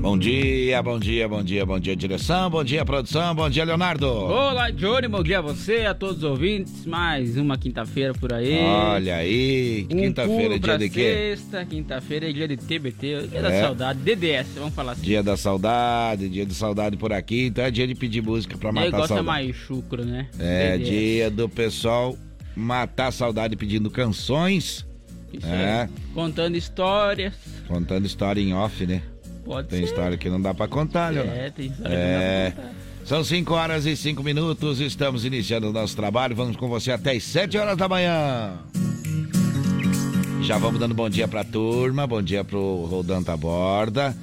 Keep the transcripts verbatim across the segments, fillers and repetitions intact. Bom dia, bom dia, bom dia, bom dia, direção, bom dia, produção, bom dia, Leonardo. Olá, Johnny, bom dia a você, a todos os ouvintes, mais uma quinta-feira por aí. Olha aí, um quinta-feira é dia de quê? Sexta, quinta-feira é dia de T B T, dia é. da saudade, D D S, vamos falar assim. Dia da saudade, dia de saudade por aqui, então é dia de pedir música pra matar a saudade. O negócio é mais chucro, né? É, D D S. Dia do pessoal matar a saudade pedindo canções. Isso é. Aí, contando histórias. Contando história em off, né? Pode tem ser. História que não dá pra contar, né? É, tem história é... que não dá pra contar. São cinco horas e cinco minutos, estamos iniciando o nosso trabalho. Vamos com você até as sete horas da manhã. Já vamos dando bom dia pra turma, bom dia pro Rodan Taborda.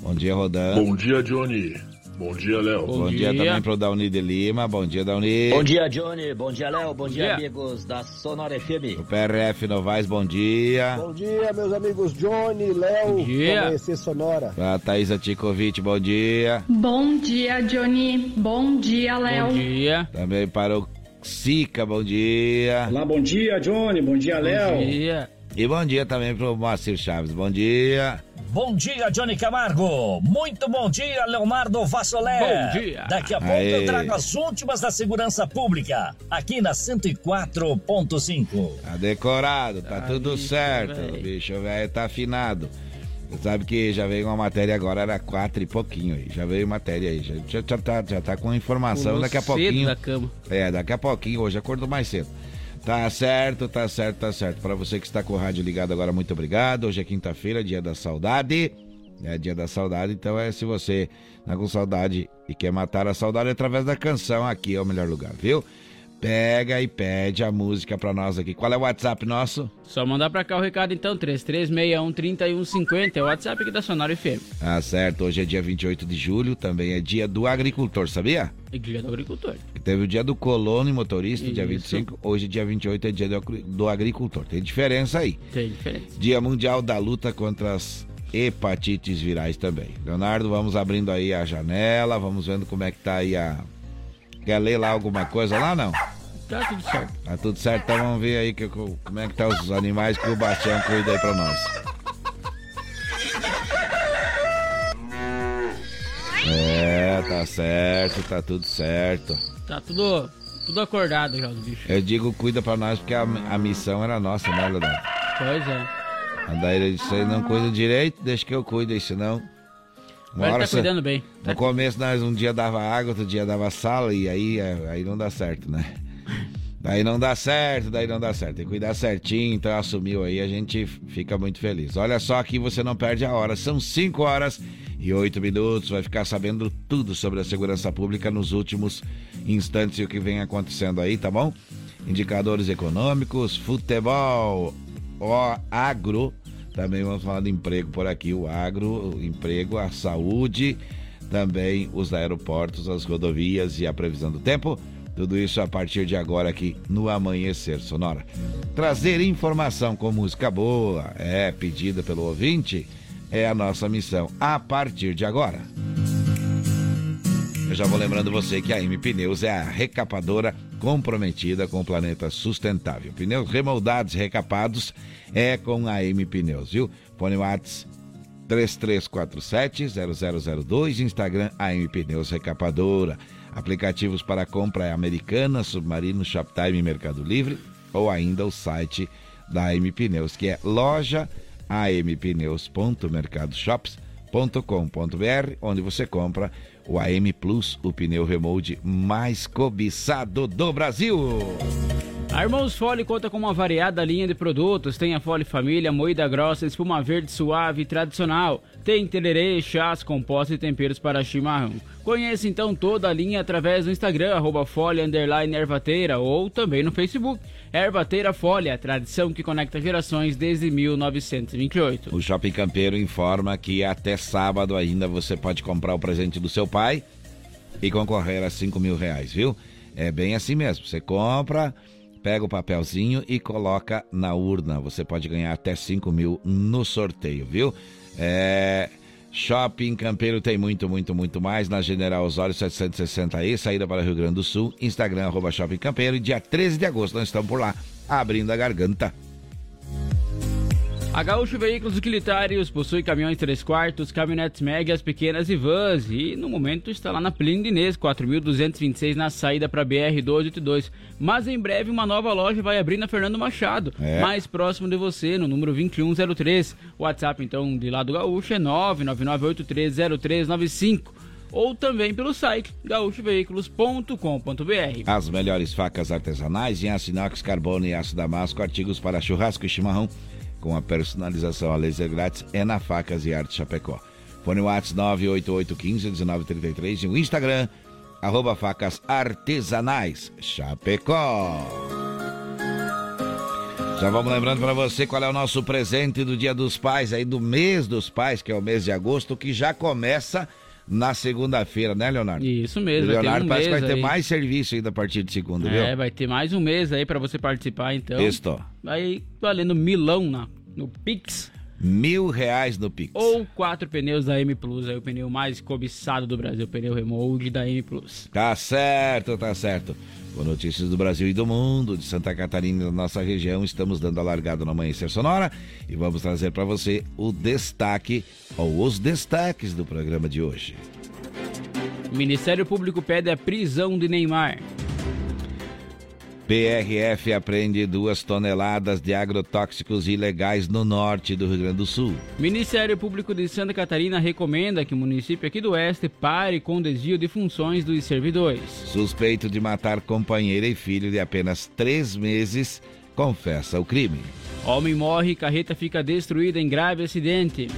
Bom dia, Rodan. Bom dia, Johnny. Bom dia, Léo. Bom, bom dia. dia também pro Dauni de Lima. Bom dia, Dauni. Bom dia, Johnny. Bom dia, Léo. Bom, bom dia, dia, amigos da Sonora F M. O P R F Novaes, bom dia. Bom dia, meus amigos Johnny, Léo. Bom dia. Amanhecer Sonora. A Thaísa Tikovic, bom dia. Bom dia, Johnny. Bom dia, Léo. Bom dia. Também para o Sica, bom dia. Olá, bom dia, Johnny. Bom dia, Léo. Bom dia. E bom dia também pro Moacir Chaves, bom dia. Bom dia, Johnny Camargo. Muito bom dia, Leonardo Vassolé. Bom dia. Daqui a pouco Aê. eu trago as últimas da segurança pública, aqui na cento e quatro ponto cinco. Tá decorado, tá, tá tudo bicho, certo. Véio. O bicho velho tá afinado. Você sabe que já veio uma matéria agora, era quatro e pouquinho aí. Já veio matéria aí, já, já, já, tá, já tá com informação. Daqui a pouquinho. Da cama. É, daqui a pouquinho, hoje acordou mais cedo. Tá certo, tá certo, tá certo. Para você que está com o rádio ligado agora, muito obrigado. Hoje é quinta-feira, dia da saudade. É dia da saudade, então é se você tá com saudade e quer matar a saudade através da canção, aqui é o melhor lugar, viu? Pega e pede a música para nós aqui. Qual é o WhatsApp nosso? Só mandar para cá o recado então, três três seis um, três um cinco zero, é o WhatsApp aqui da Sonora F M. Ah, certo. Hoje é dia vinte e oito de julho, também é dia do agricultor, sabia? É dia do agricultor. Teve o dia do colono e motorista, Isso. dia vinte e cinco. Hoje, dia vinte e oito, é dia do, do agricultor. Tem diferença aí. Tem diferença. Dia mundial da luta contra as hepatites virais também. Leonardo, vamos abrindo aí a janela, vamos vendo como é que tá aí a... Quer ler lá alguma coisa lá, não? Tá tudo certo. Tá tudo certo, então vamos ver aí que, como é que tá os animais que o Bastião cuida aí pra nós. É, tá certo, tá tudo certo. Tá tudo, tudo acordado já, os bichos. Eu digo cuida pra nós porque a, a missão era nossa, né, Leonardo? Pois é. A Daíra disse aí, não cuida direito, deixa que eu cuide, senão... Uma hora, tá cuidando bem. No tá... começo, nós um dia dava água, outro dia dava sala, e aí, aí não dá certo, né? Daí não dá certo, daí não dá certo. Tem que cuidar certinho, então assumiu aí, a gente fica muito feliz. Olha só que você não perde a hora, são cinco horas e oito minutos, vai ficar sabendo tudo sobre a segurança pública nos últimos instantes e o que vem acontecendo aí, tá bom? Indicadores econômicos, futebol, ó, agro... Também vamos falar de emprego por aqui, o agro, o emprego, a saúde, também os aeroportos, as rodovias e a previsão do tempo. Tudo isso a partir de agora aqui no Amanhecer Sonora. Trazer informação com música boa, é pedida pelo ouvinte, é a nossa missão a partir de agora. Eu já vou lembrando você que a M Pneus é a recapadora comprometida com o planeta sustentável. Pneus remoldados e recapados é com a M Pneus, viu? Fone WhatsApp três três quatro sete, zero zero zero dois, Instagram A M Pneus Recapadora. Aplicativos para compra é Americana, Submarino, Shoptime e Mercado Livre, ou ainda o site da A M Pneus, que é loja a m pneus ponto mercado shops ponto com ponto b r, onde você compra o A M Plus, o pneu remold mais cobiçado do Brasil. A Irmãos Fole conta com uma variada linha de produtos. Tem a Fole Família, moída grossa, espuma verde suave e tradicional. Tem tererê, chás, compostos e temperos para chimarrão. Conheça então toda a linha através do Instagram, arroba Fole, underline, ervateira, ou também no Facebook. Ervateira Fole, a tradição que conecta gerações desde mil novecentos e vinte e oito. O Shopping Campeiro informa que até sábado ainda você pode comprar o presente do seu pai e concorrer a cinco mil reais, viu? É bem assim mesmo, você compra... pega o papelzinho e coloca na urna. Você pode ganhar até cinco mil no sorteio, viu? É... Shopping Campeiro tem muito, muito, muito mais. Na General Osório setecentos e sessenta E, saída para Rio Grande do Sul. Instagram, arroba Shopping Campeiro. E dia treze de agosto, nós estamos por lá, abrindo a garganta. A Gaúcho Veículos Utilitários possui caminhões três quartos, caminhonetes médias, pequenas e vans. E no momento está lá na Plínio Inês, quatro mil duzentos e vinte e seis, na saída para a B R duzentos e oitenta e dois. Mas em breve uma nova loja vai abrir na Fernando Machado, é. mais próximo de você, no número dois um zero três. O WhatsApp então de lá do Gaúcho é nove nove nove oito três zero três nove cinco. Ou também pelo site gaúcho veículos ponto com ponto b r. As melhores facas artesanais em aço inox, carbono e aço damasco, artigos para churrasco e chimarrão. Com a personalização a laser grátis é na Facas e Arte Chapecó. Fone WhatsApp nove oito oito um cinco um nove três três e o Instagram, arroba Facas Artesanais Chapecó. Já vamos lembrando para você qual é o nosso presente do Dia dos Pais, aí do mês dos pais, que é o mês de agosto, que já começa na segunda-feira, né, Leonardo? Isso mesmo. O Leonardo vai ter um parece mês que vai ter aí. mais serviço ainda a partir de segunda, é, viu? É, vai ter mais um mês aí pra você participar, então. Isso. Aí, valendo milão na, no Pix. Mil reais no Pix. Ou quatro pneus da M Plus, aí o pneu mais cobiçado do Brasil, o pneu remold da M Plus. Tá certo, tá certo. Com notícias do Brasil e do mundo, de Santa Catarina e da nossa região, estamos dando a largada no Amanhecer Sonora e vamos trazer para você o destaque, ou os destaques do programa de hoje. O Ministério Público pede a prisão de Neymar. B R F apreende duas toneladas de agrotóxicos ilegais no norte do Rio Grande do Sul. Ministério Público de Santa Catarina recomenda que o município aqui do Oeste pare com o desvio de funções dos servidores. Suspeito de matar companheira e filho de apenas três meses, confessa o crime. Homem morre e carreta fica destruída em grave acidente.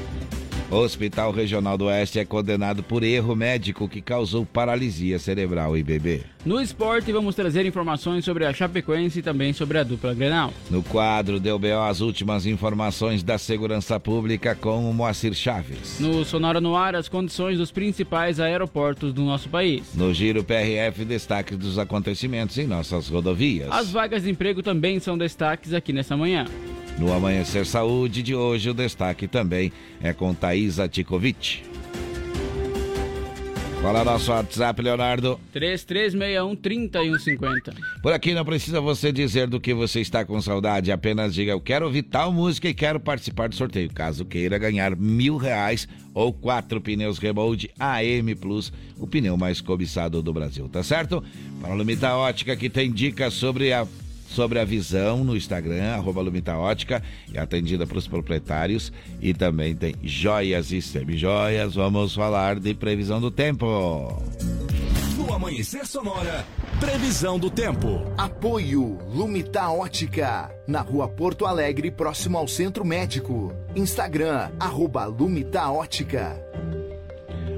Hospital Regional do Oeste é condenado por erro médico que causou paralisia cerebral e bebê. No esporte, vamos trazer informações sobre a Chapecoense e também sobre a dupla Grenal. No quadro deu B O as últimas informações da segurança pública com o Moacir Chaves. No Sonora no Ar, as condições dos principais aeroportos do nosso país. No Giro P R F, destaque dos acontecimentos em nossas rodovias. As vagas de emprego também são destaques aqui nessa manhã. No Amanhecer Saúde de hoje, o destaque também é com Thaísa Tikovic. Fala nosso WhatsApp, Leonardo. três três seis um, três um cinco zero. Por aqui não precisa você dizer do que você está com saudade. Apenas diga, eu quero ouvir tal música e quero participar do sorteio. Caso queira ganhar mil reais ou quatro pneus Remold A M Plus, o pneu mais cobiçado do Brasil, tá certo? Para o Lumita Ótica, que tem dicas sobre a... sobre a visão no Instagram, arroba Lumita Ótica, e atendida para os proprietários, e também tem joias e semijoias. Vamos falar de previsão do tempo. No Amanhecer Sonora, previsão do tempo. Apoio Lumita Ótica, na Rua Porto Alegre, próximo ao Centro Médico. Instagram, arroba Lumita Ótica.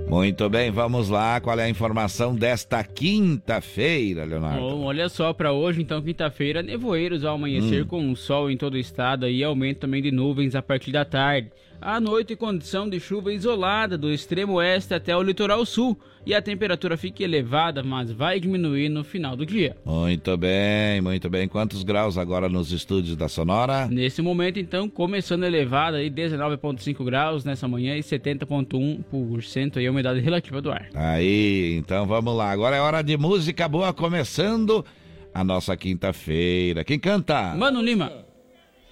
Muito bem, vamos lá. Qual é a informação desta quinta-feira, Leonardo? Bom, olha só, para hoje, então, quinta-feira, nevoeiros ao amanhecer hum. com o sol em todo o estado e aumento também de nuvens a partir da tarde. À noite, condição de chuva isolada do extremo oeste até o litoral sul. E a temperatura fica elevada, mas vai diminuir no final do dia. Muito bem, muito bem. Quantos graus agora nos estúdios da Sonora? Nesse momento, então, começando elevada, aí dezenove vírgula cinco graus nessa manhã e setenta vírgula um por cento aí a umidade relativa do ar. Aí, então vamos lá. Agora é hora de música boa, começando a nossa quinta-feira. Quem canta? Mano Lima.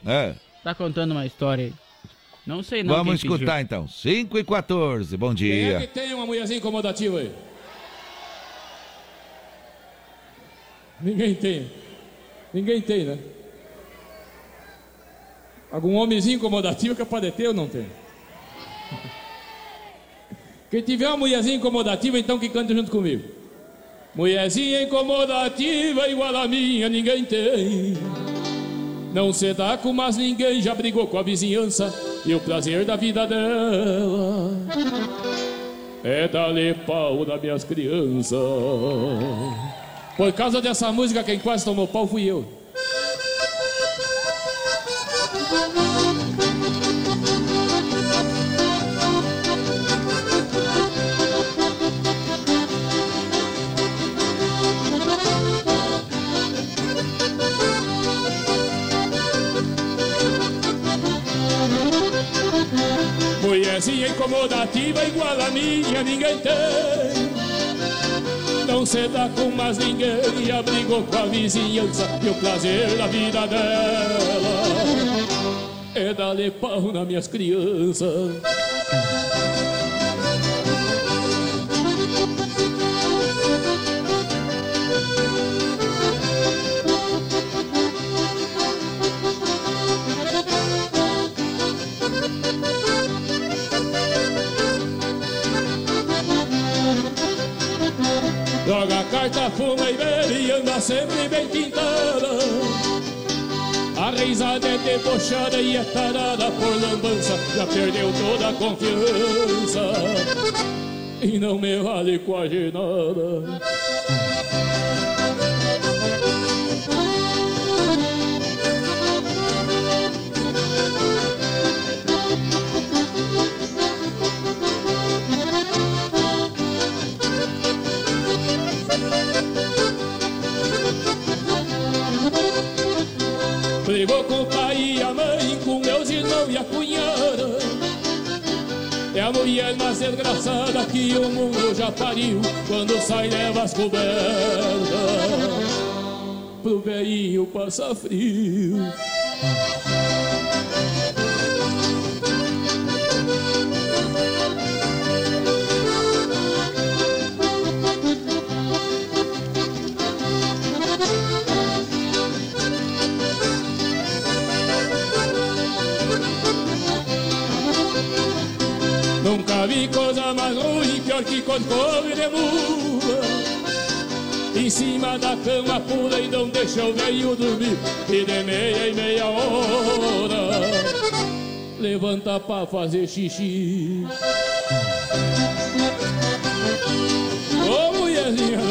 É. Tá contando uma história aí. Não sei não. Vamos escutar pediu. Então. cinco e quatorze, bom dia. Quem é que tem uma mulherzinha incomodativa aí? Ninguém tem. Ninguém tem, né? Algum homenzinho incomodativo capaz de ter ou não tem? Quem tiver uma mulherzinha incomodativa, então que cante junto comigo. Mulherzinha incomodativa igual a minha, ninguém tem. Não se dá com mais ninguém, já brigou com a vizinhança. E o prazer da vida dela é dar-lhe pau nas minhas crianças. Por causa dessa música, quem quase tomou pau fui eu. Mulherzinha incomodativa igual a minha ninguém tem. Não se dá com mais ninguém e abrigou com a vizinhança e o prazer da vida dela é dar-lhe pau nas minhas crianças. Joga a carta, fuma e bebe e anda sempre bem pintada. A risada é debochada e é tarada por lambança, já perdeu toda a confiança e não me vale quase nada. Brigou com o pai e a mãe, com meus irmãos e a cunhada. É a mulher mais desgraçada que o mundo já pariu, quando sai leva as cobertas pro velhinho passar frio. Nunca vi coisa mais ruim, pior que quando come de mula em cima da cama pula e não deixa o velho dormir. E de meia em meia hora levanta pra fazer xixi. Ô, mulherzinha!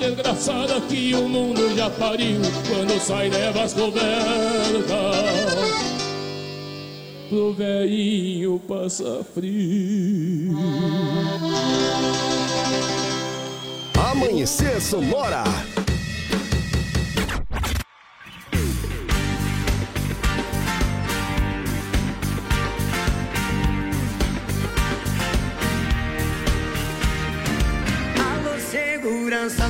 Desgraçada que o mundo já pariu, quando sai leva as cobertas pro velhinho passa frio. Amanhecer Sonora. Alô, segurança.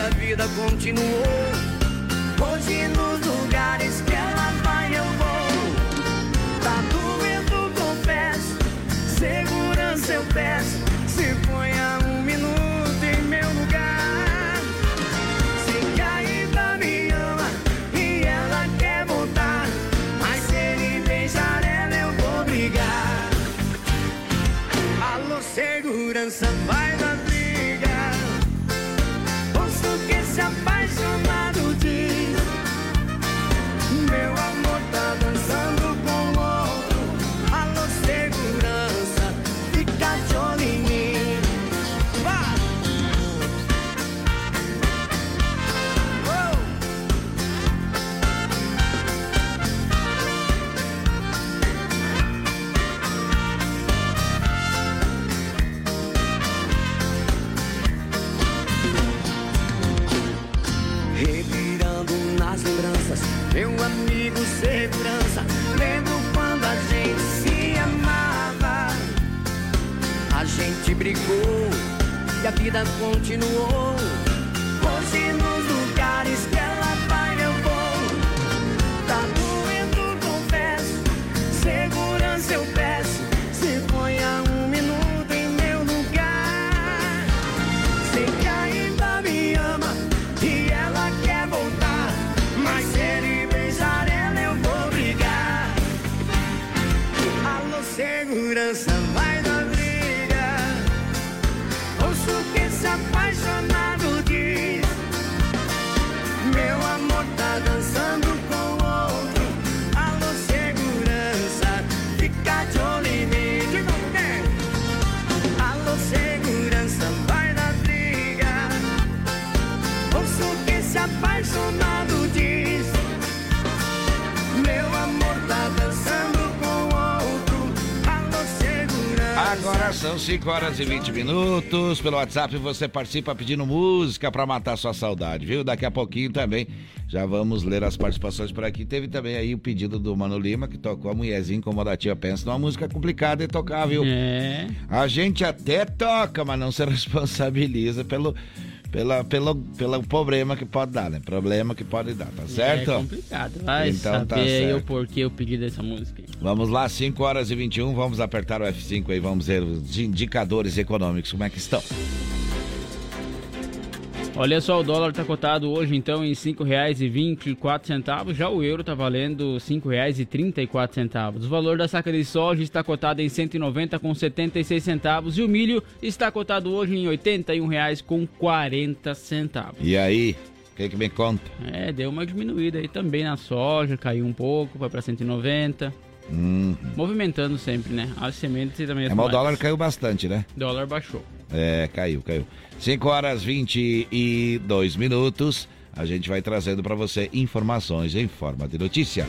A vida continuou, hoje nos lugares que ela vai. são cinco horas e vinte minutos. Pelo WhatsApp você participa pedindo música pra matar sua saudade, viu? Daqui a pouquinho também já vamos ler as participações por aqui. Teve também aí o pedido do Mano Lima, que tocou a Mulherzinha Incomodativa. Pensa numa música complicada de tocar, viu? É. A gente até toca, mas não se responsabiliza pelo... Pela, pelo, pelo problema que pode dar, né? Problema que pode dar, tá certo? É complicado, vai então, saber tá aí o porquê eu pedi dessa música. Vamos lá, cinco horas e vinte e um, vamos apertar o F cinco aí, vamos ver os indicadores econômicos, como é que estão. Olha só, o dólar está cotado hoje então em cinco reais e vinte e quatro centavos, já o euro está valendo cinco reais e trinta e quatro centavos. O valor da saca de soja está cotado em cento e noventa reais e setenta e seis centavos e o milho está cotado hoje em oitenta e um reais e quarenta centavos. E aí, o que, que me conta? É, deu uma diminuída aí também na soja, caiu um pouco, vai para cento e noventa. Hum. Movimentando sempre, né? As sementes e também as é, mas o dólar caiu bastante, né? O dólar baixou. É, caiu, caiu. cinco horas e vinte e dois minutos. A gente vai trazendo para você informações em forma de notícia.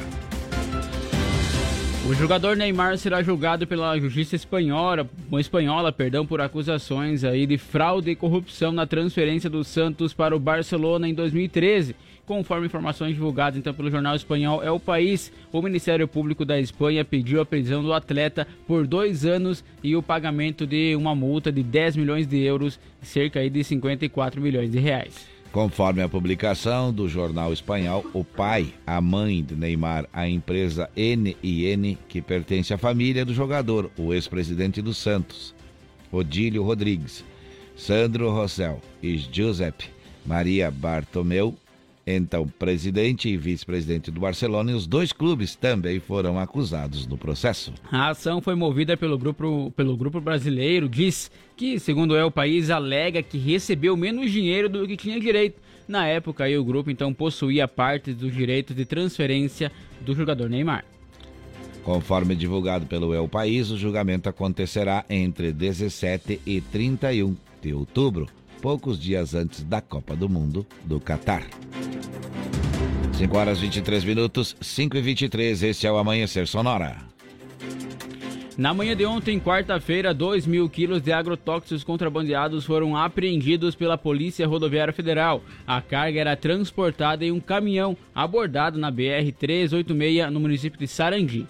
O jogador Neymar será julgado pela justiça espanhola, espanhola perdão, por acusações aí de fraude e corrupção na transferência do Santos para o Barcelona em dois mil e treze. Conforme informações divulgadas então, pelo jornal espanhol El País, o Ministério Público da Espanha pediu a prisão do atleta por dois anos e o pagamento de uma multa de dez milhões de euros, cerca aí de cinquenta e quatro milhões de reais. Conforme a publicação do jornal espanhol, o pai, a mãe de Neymar, a empresa N I N, que pertence à família do jogador, o ex-presidente do Santos, Odílio Rodrigues, Sandro Rosell e Giuseppe Maria Bartomeu, então presidente e vice-presidente do Barcelona, e os dois clubes também foram acusados do processo. A ação foi movida pelo grupo, pelo grupo brasileiro, diz que, segundo El País, alega que recebeu menos dinheiro do que tinha direito. Na época, aí, o grupo então possuía parte dos direitos de transferência do jogador Neymar. Conforme divulgado pelo El País, o julgamento acontecerá entre dezessete e trinta e um de outubro. Poucos dias antes da Copa do Mundo do Catar. cinco horas e vinte e três minutos, cinco e vinte e três, esse é o Amanhecer Sonora. Na manhã de ontem, quarta-feira, dois mil quilos de agrotóxicos contrabandeados foram apreendidos pela Polícia Rodoviária Federal. A carga era transportada em um caminhão abordado na B R trezentos e oitenta e seis, no município de Sarandi.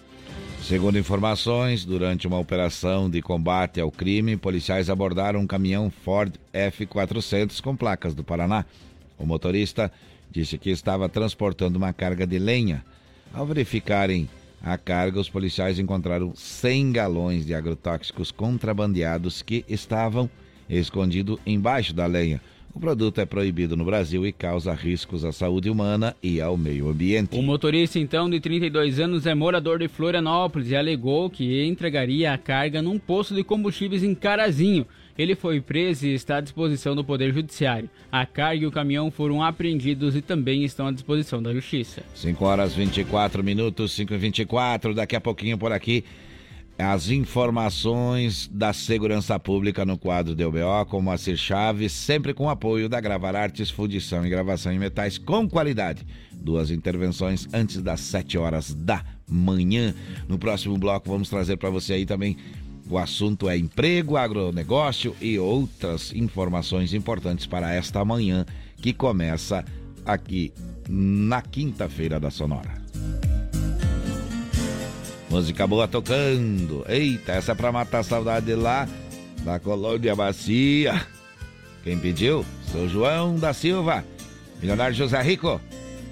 Segundo informações, durante uma operação de combate ao crime, policiais abordaram um caminhão Ford F quatrocentos com placas do Paraná. O motorista disse que estava transportando uma carga de lenha. Ao verificarem a carga, os policiais encontraram cem galões de agrotóxicos contrabandeados que estavam escondidos embaixo da lenha. O produto é proibido no Brasil e causa riscos à saúde humana e ao meio ambiente. O motorista, então, de trinta e dois anos, é morador de Florianópolis e alegou que entregaria a carga num posto de combustíveis em Carazinho. Ele foi preso e está à disposição do Poder Judiciário. A carga e o caminhão foram apreendidos e também estão à disposição da Justiça. cinco horas e vinte e quatro minutos, cinco e vinte e quatro, daqui a pouquinho por aqui. As informações da segurança pública no quadro do O B O com Moacir Chaves, sempre com apoio da Gravar Artes, fundição e gravação em metais com qualidade. Duas intervenções antes das sete horas da manhã. No próximo bloco vamos trazer para você aí também, o assunto é emprego, agronegócio e outras informações importantes para esta manhã que começa aqui na quinta-feira da Sonora. Música boa tocando. Eita, essa é pra matar a saudade lá da Colônia Bacia. Quem pediu? Sou João da Silva. Milionário José Rico.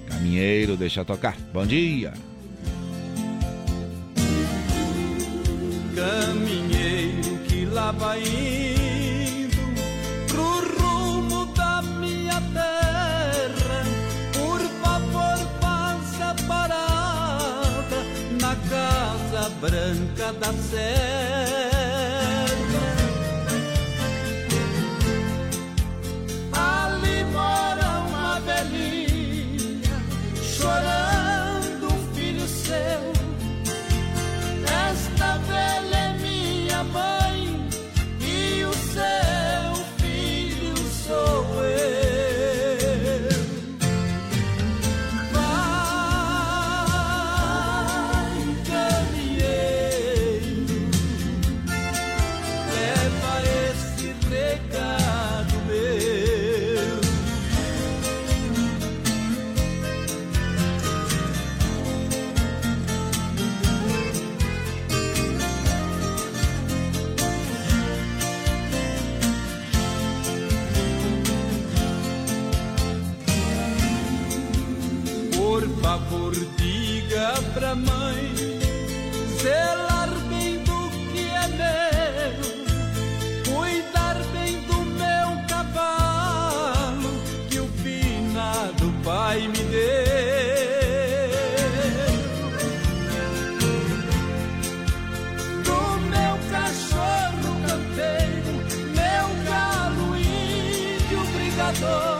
Caminheiro, deixa tocar. Bom dia. Caminheiro que lá vai indo pro rumo da minha terra. Por favor, faça parar na Casa Branca da Serra. Ali mora uma velhinha chorando um filho seu. Esta velha é minha mãe e o seu filho sou eu. mãe, zelar bem do que é meu, cuidar bem do meu cavalo, que o finado pai me deu. Do meu cachorro canteiro, meu galo índio brigador,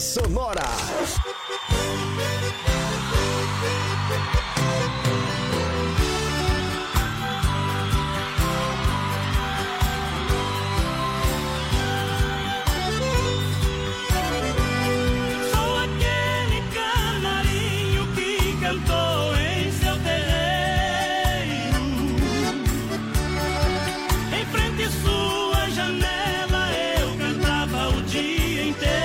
Sonora. Sou aquele canarinho que cantou em seu terreiro, em frente à sua janela eu cantava o dia inteiro.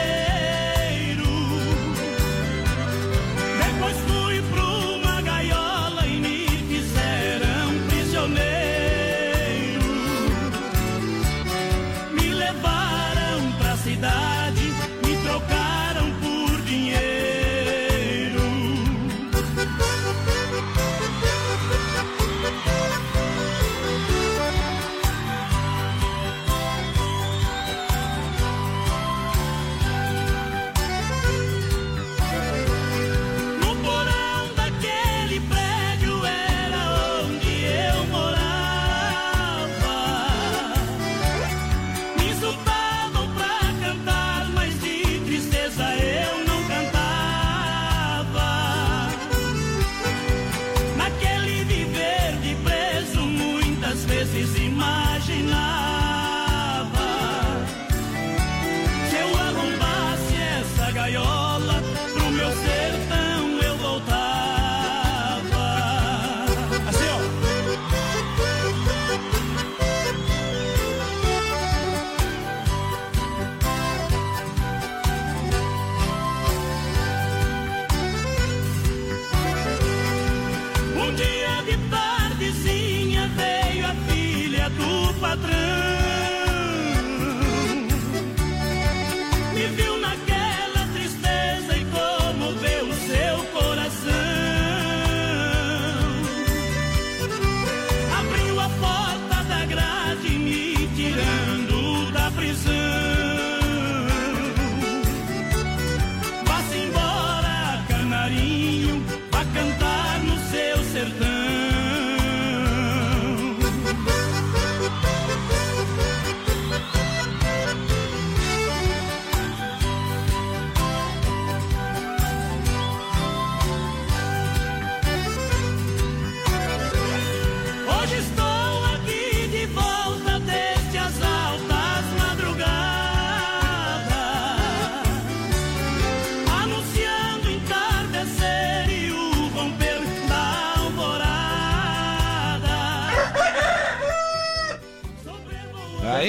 Sertão.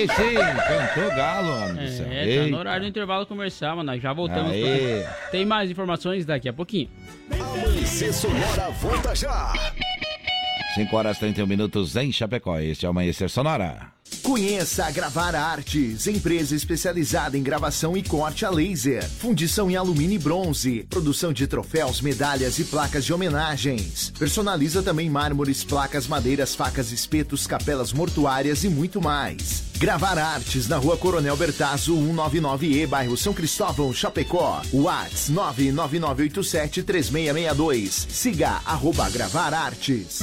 Aí sim, cantou galo, homem. É, é tá no horário do intervalo comercial, mano. Já voltamos. Pra... Tem mais informações daqui a pouquinho. Amanhecer Sonora volta já. cinco horas e trinta e um minutos em Chapecó. Este é o Amanhecer Sonora. Conheça a Gravar Artes, empresa especializada em gravação e corte a laser, fundição em alumínio e bronze, produção de troféus, medalhas e placas de homenagens. Personaliza também mármores, placas, madeiras, facas, espetos, capelas mortuárias e muito mais. Gravar Artes, na Rua Coronel Bertazzo, cento e noventa e nove E, bairro São Cristóvão, Chapecó. WhatsApp nove nove nove oito sete três seis seis dois. Siga arroba Gravar Artes.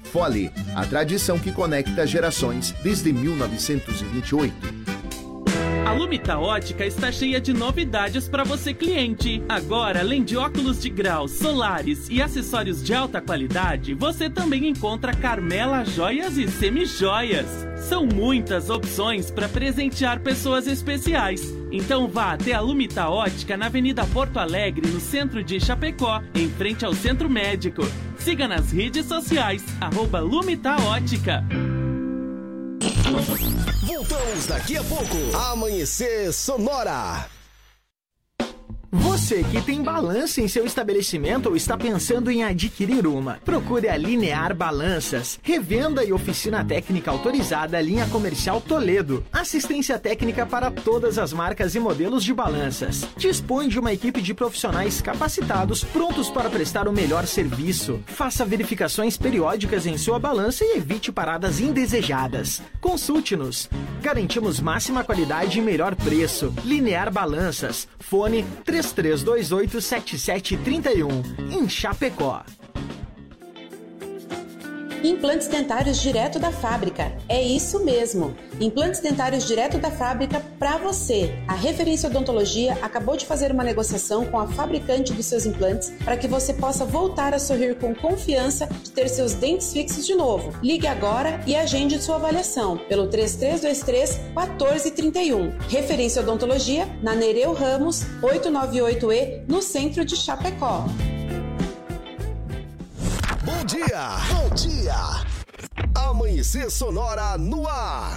Fole, a tradição que conecta gerações desde mil novecentos e vinte e oito. A Lumita Ótica está cheia de novidades para você, cliente. Agora, além de óculos de grau, solares e acessórios de alta qualidade, você também encontra Carmela Joias e Semijoias. São muitas opções para presentear pessoas especiais. Então vá até a Lumita Ótica na Avenida Porto Alegre, no centro de Chapecó, em frente ao Centro Médico. Siga nas redes sociais, arroba Lumita Ótica. Voltamos daqui a pouco. Amanhecer Sonora. Você que tem balança em seu estabelecimento ou está pensando em adquirir uma, procure a Linear Balanças. Revenda e oficina técnica autorizada, linha comercial Toledo. Assistência técnica para todas as marcas e modelos de balanças. Dispõe de uma equipe de profissionais capacitados, prontos para prestar o melhor serviço. Faça verificações periódicas em sua balança e evite paradas indesejadas. Consulte-nos. Garantimos máxima qualidade e melhor preço. Linear Balanças. Fone três três dois oito sete sete três um, em Chapecó. Implantes dentários direto da fábrica. É isso mesmo. Implantes dentários direto da fábrica para você. A Referência Odontologia acabou de fazer uma negociação com a fabricante dos seus implantes para que você possa voltar a sorrir com confiança de ter seus dentes fixos de novo. Ligue agora e agende sua avaliação pelo três três dois três um quatro três um. Referência Odontologia, na Nereu Ramos, oitocentos e noventa e oito E, no centro de Chapecó. Bom dia, bom dia. Amanhecer Sonora no ar.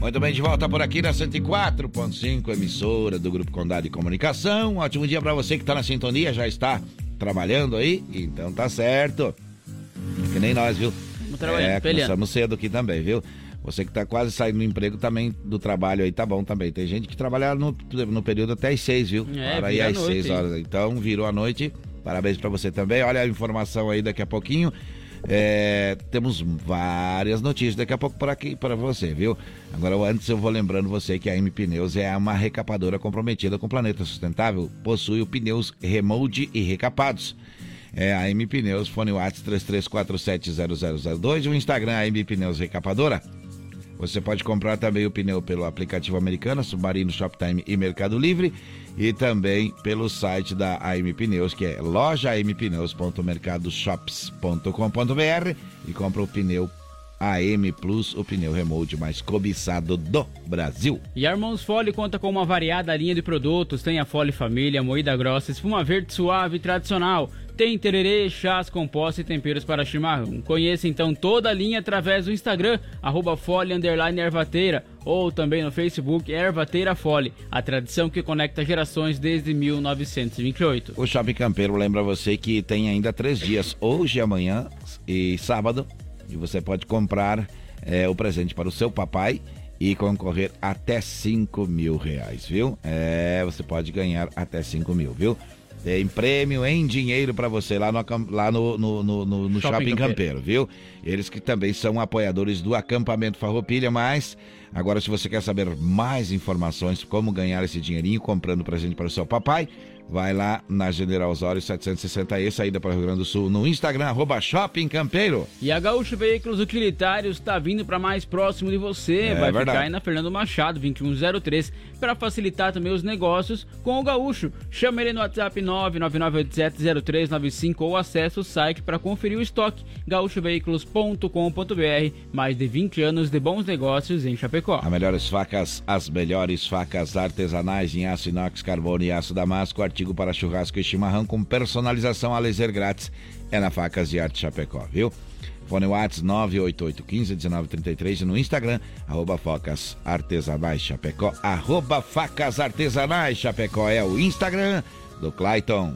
Muito bem, de volta por aqui na cento e quatro ponto cinco, emissora do Grupo Condado de Comunicação. Um ótimo dia para você que está na sintonia, já está trabalhando aí, então tá certo. Que nem nós, viu? Estamos trabalhando, é, começamos cedo aqui também, viu? Você que tá quase saindo do emprego também, do trabalho aí, tá bom também. Tem gente que trabalha no, no período até às seis, viu? É, aí às seis horas. Então, virou a noite. Parabéns pra você também. Olha a informação aí daqui a pouquinho. É, temos várias notícias daqui a pouco por aqui pra você, viu? Agora, antes eu vou lembrando você que a M Pneus é uma recapadora comprometida com o planeta sustentável. Possui o pneus remold e recapados. É a M Pneus, fone WhatsApp três três quatro sete zero zero zero dois e o Instagram é a M Pneus Recapadora. Você pode comprar também o pneu pelo aplicativo Americana, Submarino, Shoptime e Mercado Livre. E também pelo site da A M Pneus, que é loja a m pneus ponto mercado shops ponto com ponto b r. E compra o pneu A M Plus, o pneu remote mais cobiçado do Brasil. E a Irmãos Fole conta com uma variada linha de produtos. Tem a Fole Família, moída grossa, espuma verde suave e tradicional. Tem tererê, chás, compostos e temperos para chimarrão. Conheça então toda a linha através do Instagram, arroba Fole Underline Ervateira, ou também no Facebook, Ervateira Fole, a tradição que conecta gerações desde mil novecentos e vinte e oito. O Shopping Campeiro lembra você que tem ainda três dias, hoje, amanhã e sábado, e você pode comprar é, o presente para o seu papai e concorrer até cinco mil reais, viu? É, você pode ganhar até cinco mil, viu? Tem prêmio em dinheiro para você lá no, lá no, no, no, no, no Shopping, Shopping Campeiro, Campeiro, viu? Eles que também são apoiadores do acampamento Farroupilha, mas Agora, se você quer saber mais informações, como ganhar esse dinheirinho comprando presente para o seu papai, vai lá na General Osório setecentos e sessenta E, saída para o Rio Grande do Sul, no Instagram, arroba Shopping Campeiro. E a Gaúcho Veículos Utilitários está vindo para mais próximo de você. É, vai verdade. Ficar aí na Fernando Machado, vinte e um zero três, para facilitar também os negócios com o Gaúcho. Chama ele no WhatsApp nove nove nove oito sete zero três nove cinco ou acesse o site para conferir o estoque, gaúcho veículos ponto com ponto b r. Mais de vinte anos de bons negócios em Chapecó. As melhores facas, as melhores facas artesanais em aço inox, carbono e aço damasco, artigo para churrasco e chimarrão com personalização a laser grátis, é na Facas de Arte Chapecó, viu? Fone Whats nove oito oito um cinco um nove três três e no Instagram, arroba Facas Artesanais Chapecó, arroba Facas Artesanais Chapecó, é o Instagram do Clayton.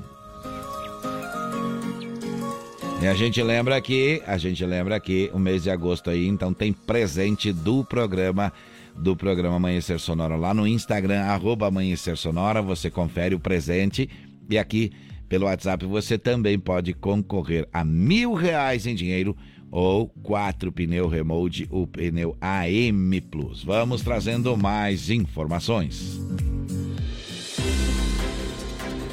E a gente lembra que, a gente lembra que o mês de agosto aí, então tem presente do programa do programa Amanhecer Sonora lá no Instagram, arroba Amanhecer Sonora, você confere o presente e aqui pelo WhatsApp você também pode concorrer a mil reais em dinheiro ou quatro pneu remote, o pneu A M Plus. Vamos trazendo mais informações.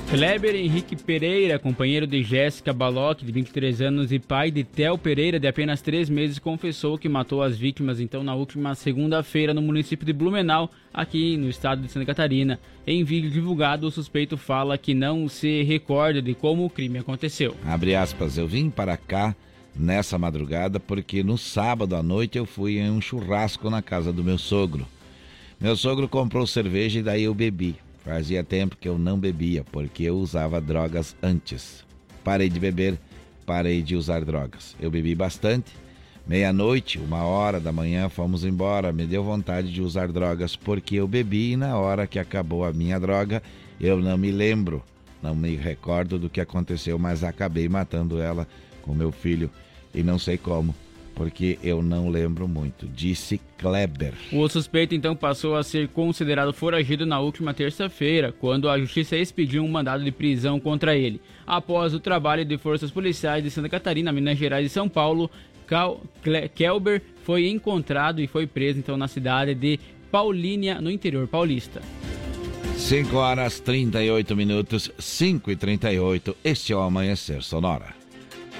Kleber Henrique Pereira, companheiro de Jéssica Baloc, de vinte e três anos, e pai de Theo Pereira, de apenas três meses, confessou que matou as vítimas, então, na última segunda-feira, no município de Blumenau, aqui no estado de Santa Catarina. Em vídeo divulgado, o suspeito fala que não se recorda de como o crime aconteceu. Abre aspas, eu vim para cá nessa madrugada porque no sábado à noite eu fui em um churrasco na casa do meu sogro. Meu sogro comprou cerveja e daí eu bebi. Fazia tempo que eu não bebia, porque eu usava drogas antes. Parei de beber, parei de usar drogas. Eu bebi bastante. Meia-noite, uma hora da manhã, fomos embora. Me deu vontade de usar drogas, porque eu bebi e na hora que acabou a minha droga, eu não me lembro, não me recordo do que aconteceu, mas acabei matando ela com meu filho e não sei como, porque eu não lembro muito, disse Kleber. O suspeito, então, passou a ser considerado foragido na última terça-feira, quando a Justiça expediu um mandado de prisão contra ele. Após o trabalho de forças policiais de Santa Catarina, Minas Gerais e São Paulo, Cal- Cle- Kelber foi encontrado e foi preso, então, na cidade de Paulínia, no interior paulista. cinco horas e trinta e oito minutos, cinco e trinta e oito, este é o Amanhecer Sonora.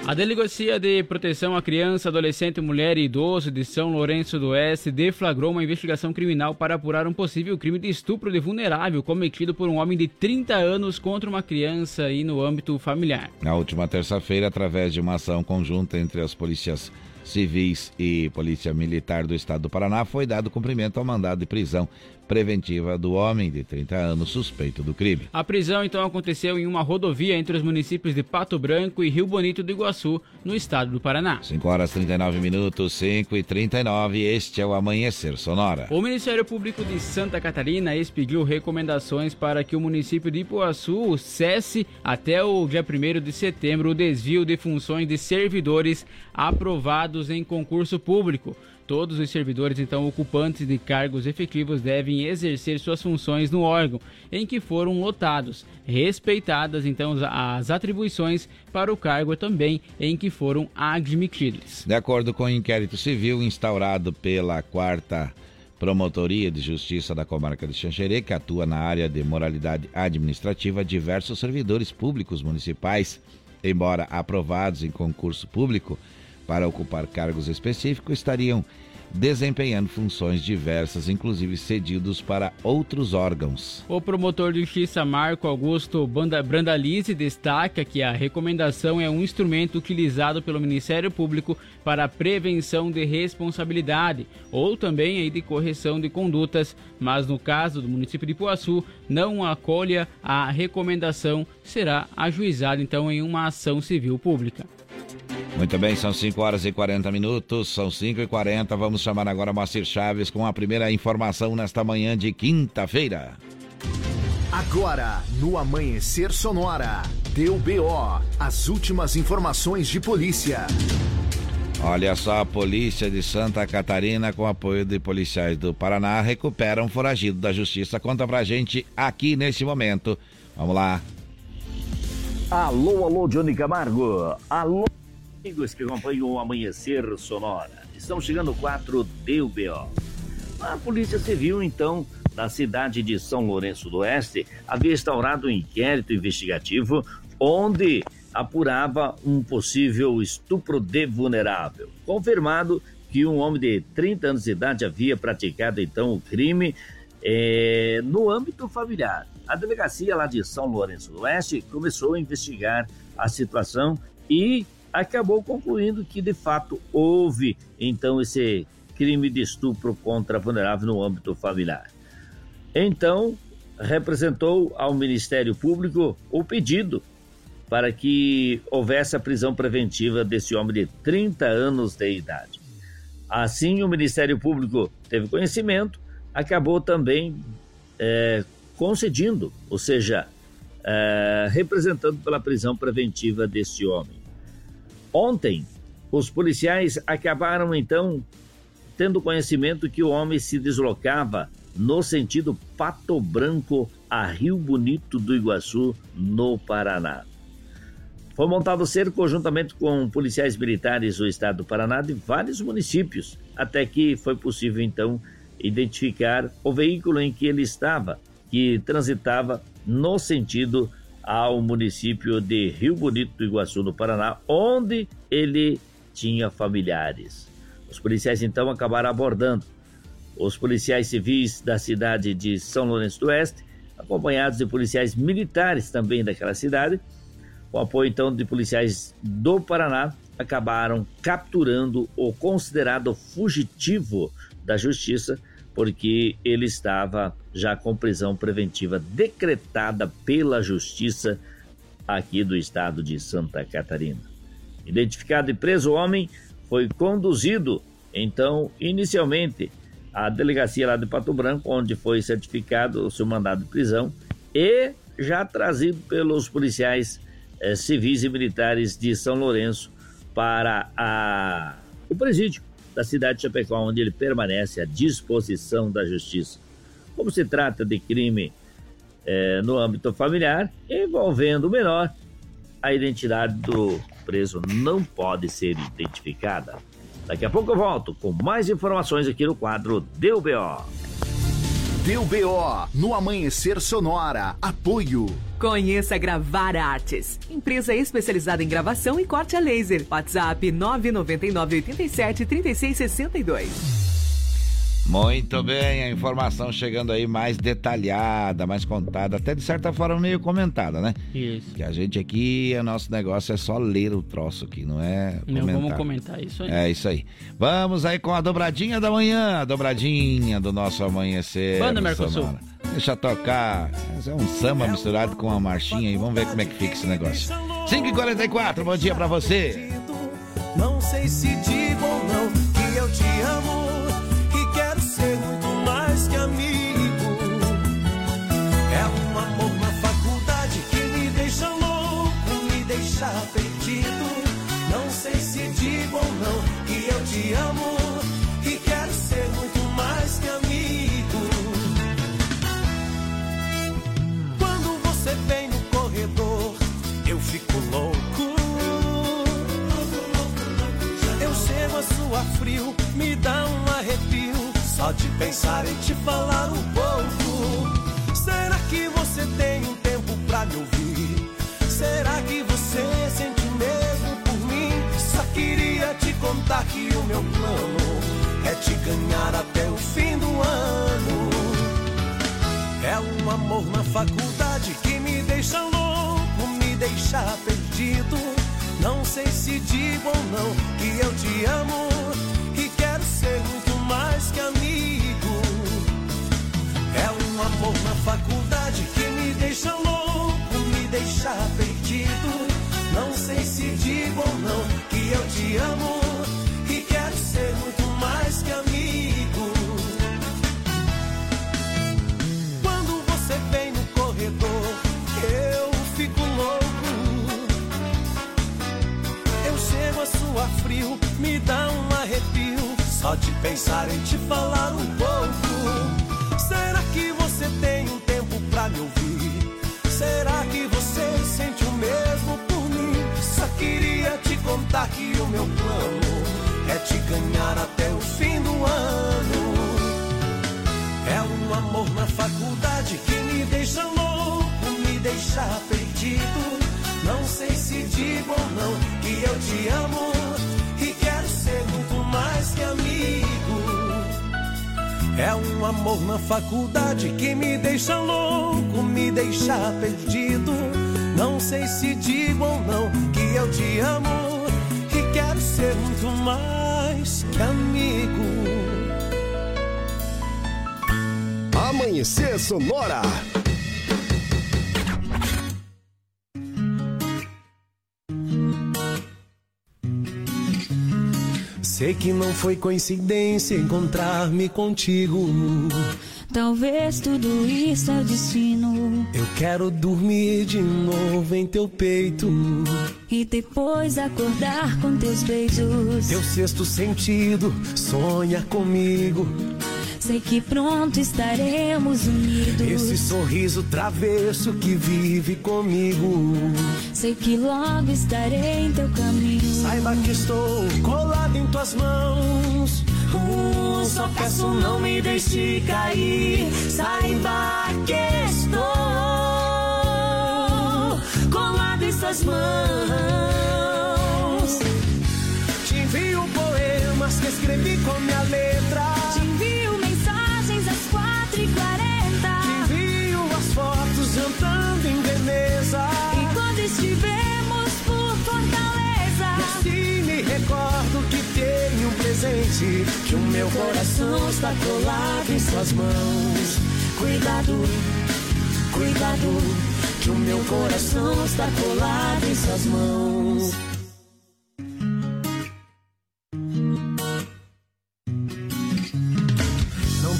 A Delegacia de Proteção à Criança, Adolescente, Mulher e Idoso de São Lourenço do Oeste deflagrou uma investigação criminal para apurar um possível crime de estupro de vulnerável cometido por um homem de trinta anos contra uma criança e no âmbito familiar. Na última terça-feira, através de uma ação conjunta entre as polícias civis e polícia militar do estado do Paraná, foi dado cumprimento ao mandado de prisão preventiva do homem de trinta anos suspeito do crime. A prisão, então, aconteceu em uma rodovia entre os municípios de Pato Branco e Rio Bonito do Iguaçu, no estado do Paraná. cinco horas e trinta e nove minutos, cinco e trinta e nove, este é o Amanhecer Sonora. O Ministério Público de Santa Catarina expediu recomendações para que o município de Ipuaçu cesse até o dia primeiro de setembro o desvio de funções de servidores aprovados em concurso público. Todos os servidores, então, ocupantes de cargos efetivos devem exercer suas funções no órgão em que foram lotados, respeitadas, então, as atribuições para o cargo também em que foram admitidos. De acordo com o inquérito civil instaurado pela quarta Promotoria de Justiça da Comarca de Xanxerê, que atua na área de moralidade administrativa, diversos servidores públicos municipais, embora aprovados em concurso público, para ocupar cargos específicos, estariam desempenhando funções diversas, inclusive cedidos para outros órgãos. O promotor de justiça Marco Augusto Brandalize destaca que a recomendação é um instrumento utilizado pelo Ministério Público para a prevenção de responsabilidade ou também aí de correção de condutas, mas no caso do município de Ipuaçu, não acolha a recomendação, será ajuizado então em uma ação civil pública. Muito bem, são cinco horas e quarenta minutos, são cinco e quarenta, vamos chamar agora Moacir Chaves com a primeira informação nesta manhã de quinta-feira. Agora, no Amanhecer Sonora, deu B O, as últimas informações de polícia. Olha só, a polícia de Santa Catarina, com apoio de policiais do Paraná, recupera um foragido da justiça. Conta pra gente aqui nesse momento. Vamos lá. Alô, alô, Johnny Camargo. Alô, amigos que acompanham o Amanhecer Sonora. Estamos chegando quatro D U B O. A Polícia Civil, então, da cidade de São Lourenço do Oeste, havia instaurado um inquérito investigativo onde apurava um possível estupro de vulnerável. Confirmado que um homem de trinta anos de idade havia praticado, então, o crime é, no âmbito familiar. A delegacia lá de São Lourenço do Oeste começou a investigar a situação e acabou concluindo que, de fato, houve, então, esse crime de estupro contra vulnerável no âmbito familiar. Então, representou ao Ministério Público o pedido para que houvesse a prisão preventiva desse homem de trinta anos de idade. Assim, o Ministério Público teve conhecimento, acabou também é, concedindo, ou seja, é, representando pela prisão preventiva desse homem. Ontem, os policiais acabaram, então, tendo conhecimento que o homem se deslocava no sentido Pato Branco a Rio Bonito do Iguaçu, no Paraná. Foi montado o cerco juntamente com policiais militares do estado do Paraná de vários municípios, até que foi possível, então, identificar o veículo em que ele estava, que transitava no sentido ao município de Rio Bonito do Iguaçu, no Paraná, onde ele tinha familiares. Os policiais, então, acabaram abordando. Os policiais civis da cidade de São Lourenço do Oeste, acompanhados de policiais militares também daquela cidade, com apoio, então, de policiais do Paraná, acabaram capturando o considerado fugitivo da justiça, porque ele estava já com prisão preventiva decretada pela justiça aqui do estado de Santa Catarina. Identificado e preso, o homem foi conduzido, então, inicialmente, à delegacia lá de Pato Branco, onde foi certificado o seu mandado de prisão e já trazido pelos policiais civis e militares de São Lourenço para a, o presídio da cidade de Chapecó, onde ele permanece à disposição da justiça. Como se trata de crime é, no âmbito familiar, envolvendo o menor, a identidade do preso não pode ser identificada. Daqui a pouco eu volto com mais informações aqui no quadro Deu B O. Deu B O no Amanhecer Sonora. Apoio. Conheça Gravar Artes, empresa especializada em gravação e corte a laser. WhatsApp nove nove nove oito sete três seis seis dois. Muito bem, a informação chegando aí mais detalhada, mais contada, até de certa forma meio comentada, né? Isso. Que a gente aqui, o nosso negócio é só ler o troço aqui, não é comentar. Não, vamos comentar, isso aí. É isso aí. Vamos aí com a dobradinha da manhã, a dobradinha do nosso Amanhecer. Banda Mercosul. Sonora. Deixa tocar. É um samba misturado com uma marchinha e vamos ver como é que fica esse negócio. cinco e quarenta e quatro, bom dia pra você. Não sei se digo ou não que eu te amo e quero ser muito mais que amigo. É um amor, uma faculdade que me deixa louco, me deixa perdido. Não sei se digo ou não que eu te amo e quero ser muito mais que amigo. Você vem no corredor, eu fico louco. Eu chego a suar frio, me dá um arrepio só de pensar em te falar um pouco. Será que você tem um tempo pra me ouvir? Será que você sente mesmo por mim? Só queria te contar que o meu plano é te ganhar até o fim do ano. É um amor na faculdade que me deixa louco, me deixa perdido. Não sei se digo ou não que eu te amo e quero ser muito mais que amigo. É um amor na faculdade que me deixa louco, me deixa perdido. Não sei se digo ou não que eu te amo e quero ser muito mais que amigo. Você vem no corredor, eu fico louco. Eu chego a suar frio, me dá um arrepio só de pensar em te falar um pouco. Será que você tem um tempo pra me ouvir? Será que você sente o mesmo por mim? Só queria te contar que o meu plano é te ganhar até o fim do ano. amor na faculdade que me deixa louco, me deixa perdido. Não sei se digo ou não que eu te amo e quero ser muito mais que amigo. É um amor na faculdade que me deixa louco, me deixa perdido. Não sei se digo ou não que eu te amo e quero ser muito mais que amigo. Amanhecer Sonora. Sei que não foi coincidência encontrar-me contigo. Talvez tudo isso é o destino. Eu quero dormir de novo em teu peito e depois acordar com teus beijos. Teu sexto sentido sonha comigo. Sei que pronto estaremos unidos. Esse sorriso travesso que vive comigo. Sei que logo estarei em teu caminho. Saiba que estou colado em tuas mãos. Uh, só peço não me deixe cair. Saiba que estou colado em suas mãos. Te envio poemas que escrevi com minha letra. Te envio quarenta. Te envio as fotos jantando em Veneza. E quando estivemos por Fortaleza, e assim me recordo que tenho um presente, que o meu coração está colado em suas mãos. Cuidado, cuidado, que o meu coração está colado em suas mãos.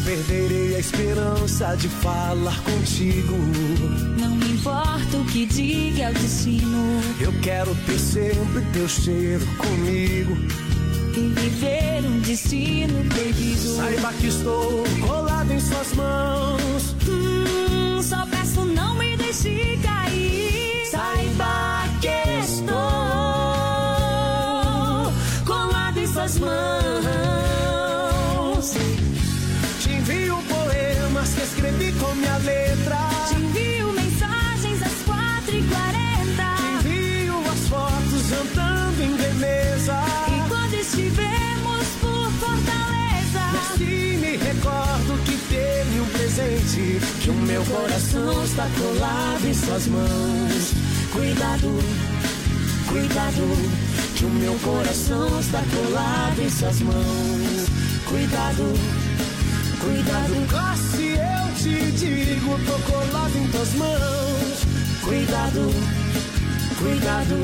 Perderei a esperança de falar contigo. Não me importa o que diga o destino. Eu quero ter sempre teu cheiro comigo e viver um destino perdido. Saiba que estou colado em suas mãos. Hum, só peço não me deixe cair. Saiba que estou colado em suas mãos. Que escrevi com minha letra. Te envio mensagens às quatro e quarenta. Te envio as fotos jantando em Veneza. E quando estivemos por Fortaleza, mas se me recordo que teve um presente, que o meu coração está colado em suas mãos. Cuidado, cuidado, que o meu coração está colado em suas mãos. Cuidado, cuidado, ah, se eu te digo, tô colado em tuas mãos. Cuidado, cuidado.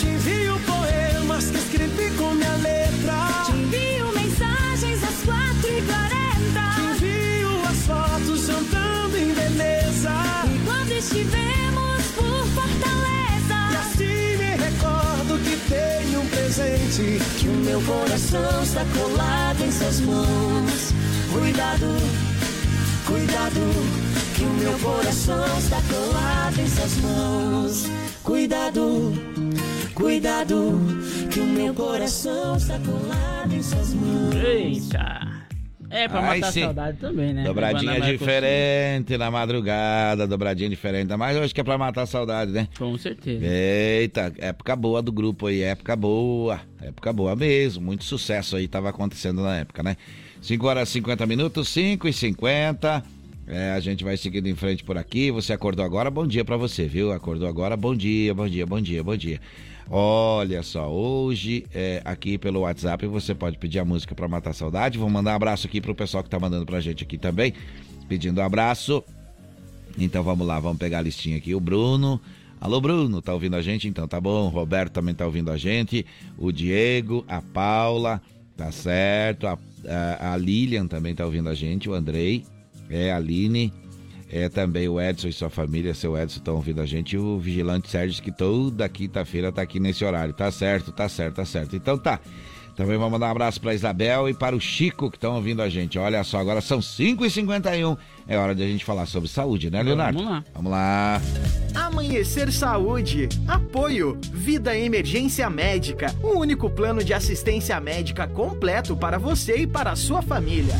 Te envio poemas que escrevi com minha letra. Te envio mensagens às quatro e quarenta. Te envio as fotos jantando em Veneza. E quando estivemos por Fortaleza, e assim me recordo que tenho um presente, que o meu coração está colado em suas mãos. Cuidado, cuidado, que o meu coração está colado em suas mãos. Cuidado, cuidado, que o meu coração está colado em suas mãos. Eita! É, pra matar a saudade também, né? Dobradinha diferente na madrugada, dobradinha diferente. Mas eu acho que é pra matar a saudade, né? Com certeza. Eita, época boa do grupo aí, época boa. Época boa mesmo, muito sucesso aí tava acontecendo na época, né? cinco horas e cinquenta minutos, cinco e cinquenta. É, a gente vai seguindo em frente por aqui. Você acordou agora, bom dia pra você, viu? Acordou agora, bom dia, bom dia, bom dia, bom dia. Olha só, hoje é, aqui pelo WhatsApp você pode pedir a música pra matar a saudade. Vou mandar um abraço aqui pro pessoal que tá mandando pra gente aqui também, pedindo um abraço. Então vamos lá, vamos pegar a listinha aqui. O Bruno, alô Bruno, tá ouvindo a gente? Então tá bom, o Roberto também tá ouvindo a gente. O Diego, a Paula, tá certo. A, a, a Lilian também tá ouvindo a gente. O Andrei, é, a Aline. É, também o Edson e sua família, seu Edson, estão ouvindo a gente. E o Vigilante Sérgio, que toda quinta-feira tá aqui nesse horário. Tá certo, tá certo, tá certo. Então tá. Também vamos mandar um abraço para a Isabel e para o Chico, que estão ouvindo a gente. Olha só, agora são cinco e cinquenta e um. É hora de a gente falar sobre saúde, né, Leonardo? Vamos lá. Vamos lá. Amanhecer Saúde. Apoio. Vida Emergência Médica. O único plano de assistência médica completo para você e para a sua família.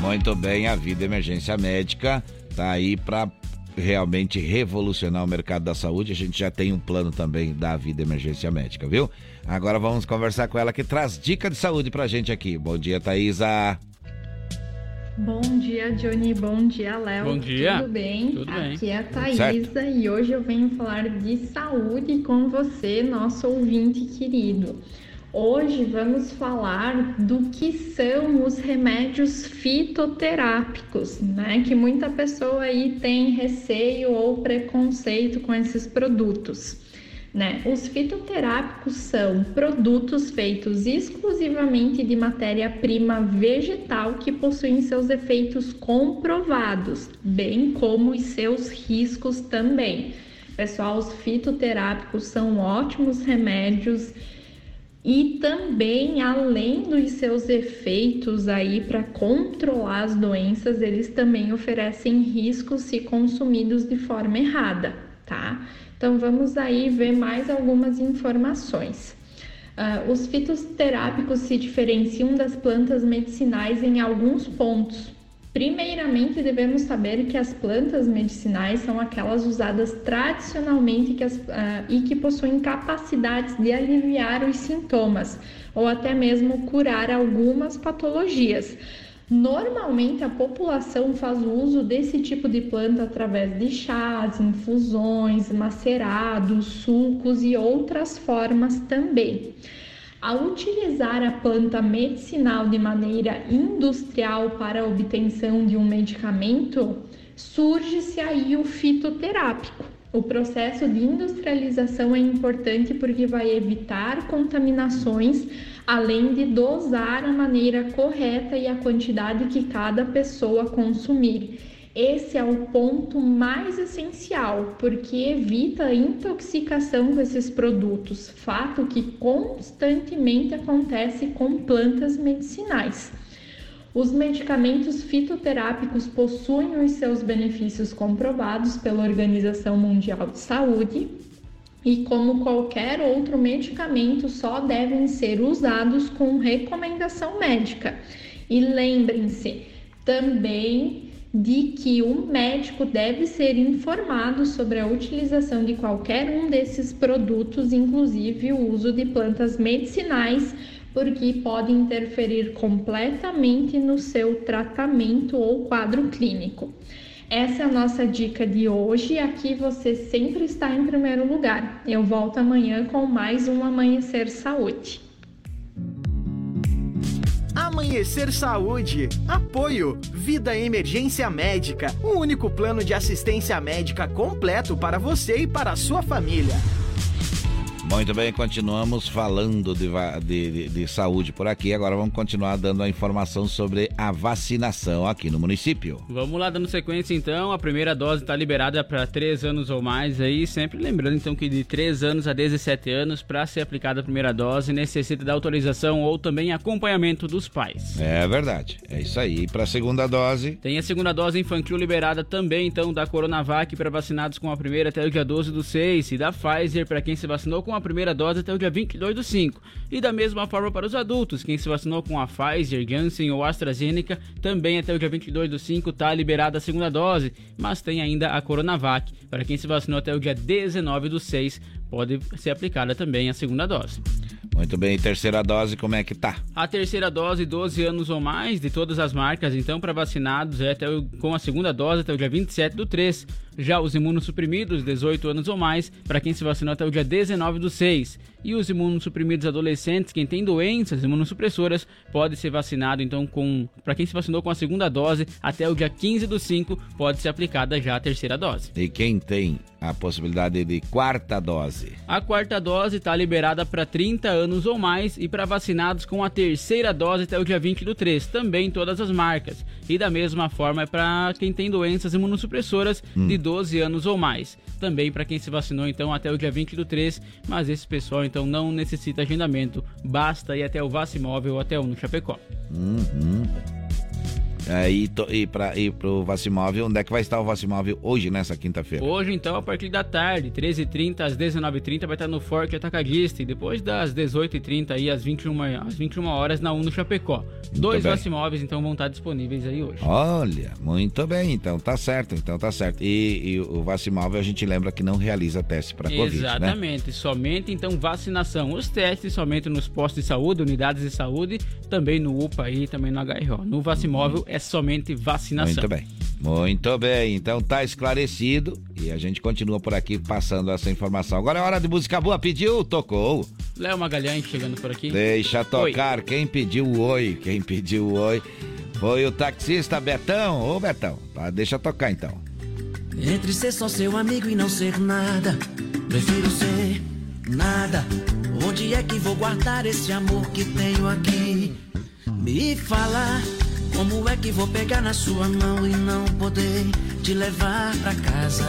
Muito bem, a Vida Emergência Médica tá aí para realmente revolucionar o mercado da saúde. A gente já tem um plano também da Vida Emergência Médica, viu? Agora vamos conversar com ela, que traz dica de saúde pra gente aqui. Bom dia, Thaísa. Bom dia, Johnny. Bom dia, Léo. Bom dia. Tudo bem? Tudo bem. Aqui é a Thaísa e hoje eu venho falar de saúde com você, nosso ouvinte querido. Hoje vamos falar do que são os remédios fitoterápicos, né? Que muita pessoa aí tem receio ou preconceito com esses produtos, né? Os fitoterápicos são produtos feitos exclusivamente de matéria-prima vegetal que possuem seus efeitos comprovados, bem como os seus riscos também. Pessoal, os fitoterápicos são ótimos remédios. E também, além dos seus efeitos aí para controlar as doenças, eles também oferecem riscos se consumidos de forma errada, tá? Então, vamos aí ver mais algumas informações. Uh, os fitoterápicos se diferenciam das plantas medicinais em alguns pontos. Primeiramente, devemos saber que as plantas medicinais são aquelas usadas tradicionalmente que as, uh, e que possuem capacidades de aliviar os sintomas ou até mesmo curar algumas patologias. Normalmente, a população faz o uso desse tipo de planta através de chás, infusões, macerados, sucos e outras formas também. Ao utilizar a planta medicinal de maneira industrial para a obtenção de um medicamento, surge-se aí o fitoterápico. O processo de industrialização é importante porque vai evitar contaminações, além de dosar a maneira correta e a quantidade que cada pessoa consumir. Esse é o ponto mais essencial, porque evita a intoxicação com esses produtos, fato que constantemente acontece com plantas medicinais. Os medicamentos fitoterápicos possuem os seus benefícios comprovados pela Organização Mundial de Saúde e, como qualquer outro medicamento, só devem ser usados com recomendação médica. E lembrem-se também de que o médico deve ser informado sobre a utilização de qualquer um desses produtos, inclusive o uso de plantas medicinais, porque pode interferir completamente no seu tratamento ou quadro clínico. Essa é a nossa dica de hoje. Aqui você sempre está em primeiro lugar. Eu volto amanhã com mais um Amanhecer Saúde. Amanhecer Saúde. Apoio. Vida Emergência Médica. O único plano de assistência médica completo para você e para a sua família. Muito bem, continuamos falando de, de, de, de saúde por aqui. Agora vamos continuar dando a informação sobre a vacinação aqui no município. Vamos lá, dando sequência então. A primeira dose está liberada para três anos ou mais. Aí, sempre lembrando então que de três anos a dezessete anos, para ser aplicada a primeira dose, necessita da autorização ou também acompanhamento dos pais. É verdade, é isso aí. E para a segunda dose? Tem a segunda dose infantil liberada também então da Coronavac para vacinados com a primeira até o dia doze do seis e da Pfizer para quem se vacinou com a a primeira dose até o dia vinte e dois do cinco. E da mesma forma para os adultos, quem se vacinou com a Pfizer, Janssen ou AstraZeneca, também até o dia vinte e dois do cinco está liberada a segunda dose, mas tem ainda a Coronavac. Para quem se vacinou até o dia dezenove do seis, pode ser aplicada também a segunda dose. Muito bem, e terceira dose, como é que tá? A terceira dose, doze anos ou mais, de todas as marcas, então, para vacinados é até o, com a segunda dose até o dia vinte e sete do três. Já os imunossuprimidos, dezoito anos ou mais, para quem se vacinou até o dia dezenove do seis. E os imunossuprimidos adolescentes, quem tem doenças imunossupressoras, pode ser vacinado, então, com para quem se vacinou com a segunda dose até o dia quinze do cinco, pode ser aplicada já a terceira dose. E quem tem a possibilidade de quarta dose? A quarta dose está liberada para trinta anos ou mais e para vacinados com a terceira dose até o dia vinte do três, também todas as marcas. E da mesma forma é para quem tem doenças imunossupressoras hum. de doze anos ou mais. Também para quem se vacinou, então, até o dia vinte do três, mas esse pessoal, então, não necessita agendamento, basta ir até o Vacimóvel ou até o no Chapecó. Uhum. É, e, to, e, pra, e pro Vacimóvel, onde é que vai estar o Vacimóvel hoje, nessa quinta-feira? Hoje, então, a partir da tarde, treze e trinta às dezenove e trinta, vai estar no Forte Atacadista, e depois das dezoito e trinta aí, às vinte e uma horas, na U N O Chapecó. Muito Dois bem. Vacimóveis, então, vão estar disponíveis aí hoje. Olha, muito bem, então, tá certo, então, tá certo. E, e o Vacimóvel, a gente lembra que não realiza teste para Covid, exatamente, né? Exatamente, somente, então, vacinação. Os testes somente nos postos de saúde, unidades de saúde, também no U P A e também no H R O. No Vacimóvel, uhum. É somente vacinação. Muito bem, muito bem. Então tá esclarecido e a gente continua por aqui passando essa informação. Agora é hora de música boa. Pediu, tocou. Léo Magalhães chegando por aqui. Deixa tocar. Oi. Quem pediu oi, quem pediu oi foi o taxista Betão. Ô Betão, tá, deixa tocar então. Entre ser só seu amigo e não ser nada, prefiro ser nada. Onde é que vou guardar esse amor que tenho aqui? Me fala. Como é que vou pegar na sua mão e não poder te levar pra casa?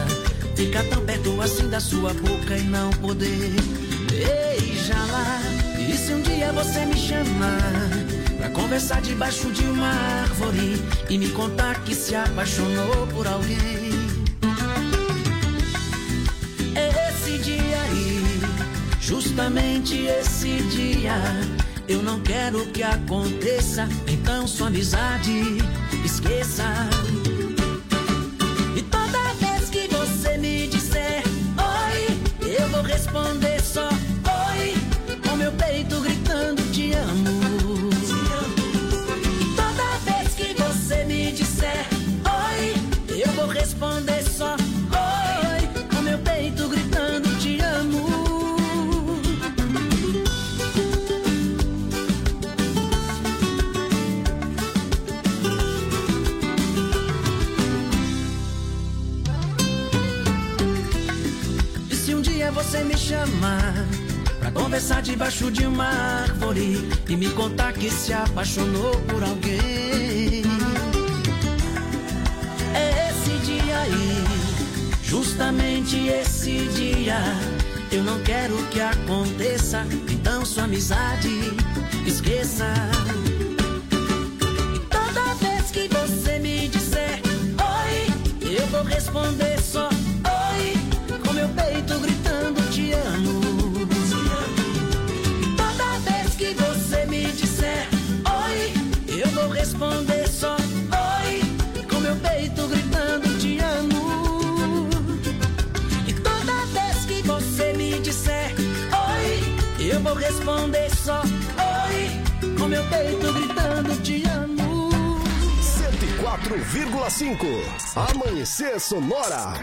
Ficar tão perto assim da sua boca e não poder beijá-la. E se um dia você me chamar pra conversar debaixo de uma árvore e me contar que se apaixonou por alguém? Esse dia aí, justamente esse dia, eu não quero que aconteça, então sua amizade esqueça. E toda vez que você me disser oi, eu vou responder só oi, com meu peito gritando te amo. E toda vez que você me disser oi, eu vou responder só oi, com meu peito gritando te amo. Você me chamar pra conversar debaixo de uma árvore e me contar que se apaixonou por alguém. É esse dia aí, justamente esse dia, eu não quero que aconteça, então sua amizade esqueça. E toda vez que você me disser oi, eu vou responder só oi, com meu peito gritando te amo. E toda vez que você me disser oi, eu vou responder só oi, com meu peito gritando te amo. E toda vez que você me disser oi, eu vou responder só oi, com meu peito gritando te amo. cento e quatro vírgula cinco Amanhecer Sonora.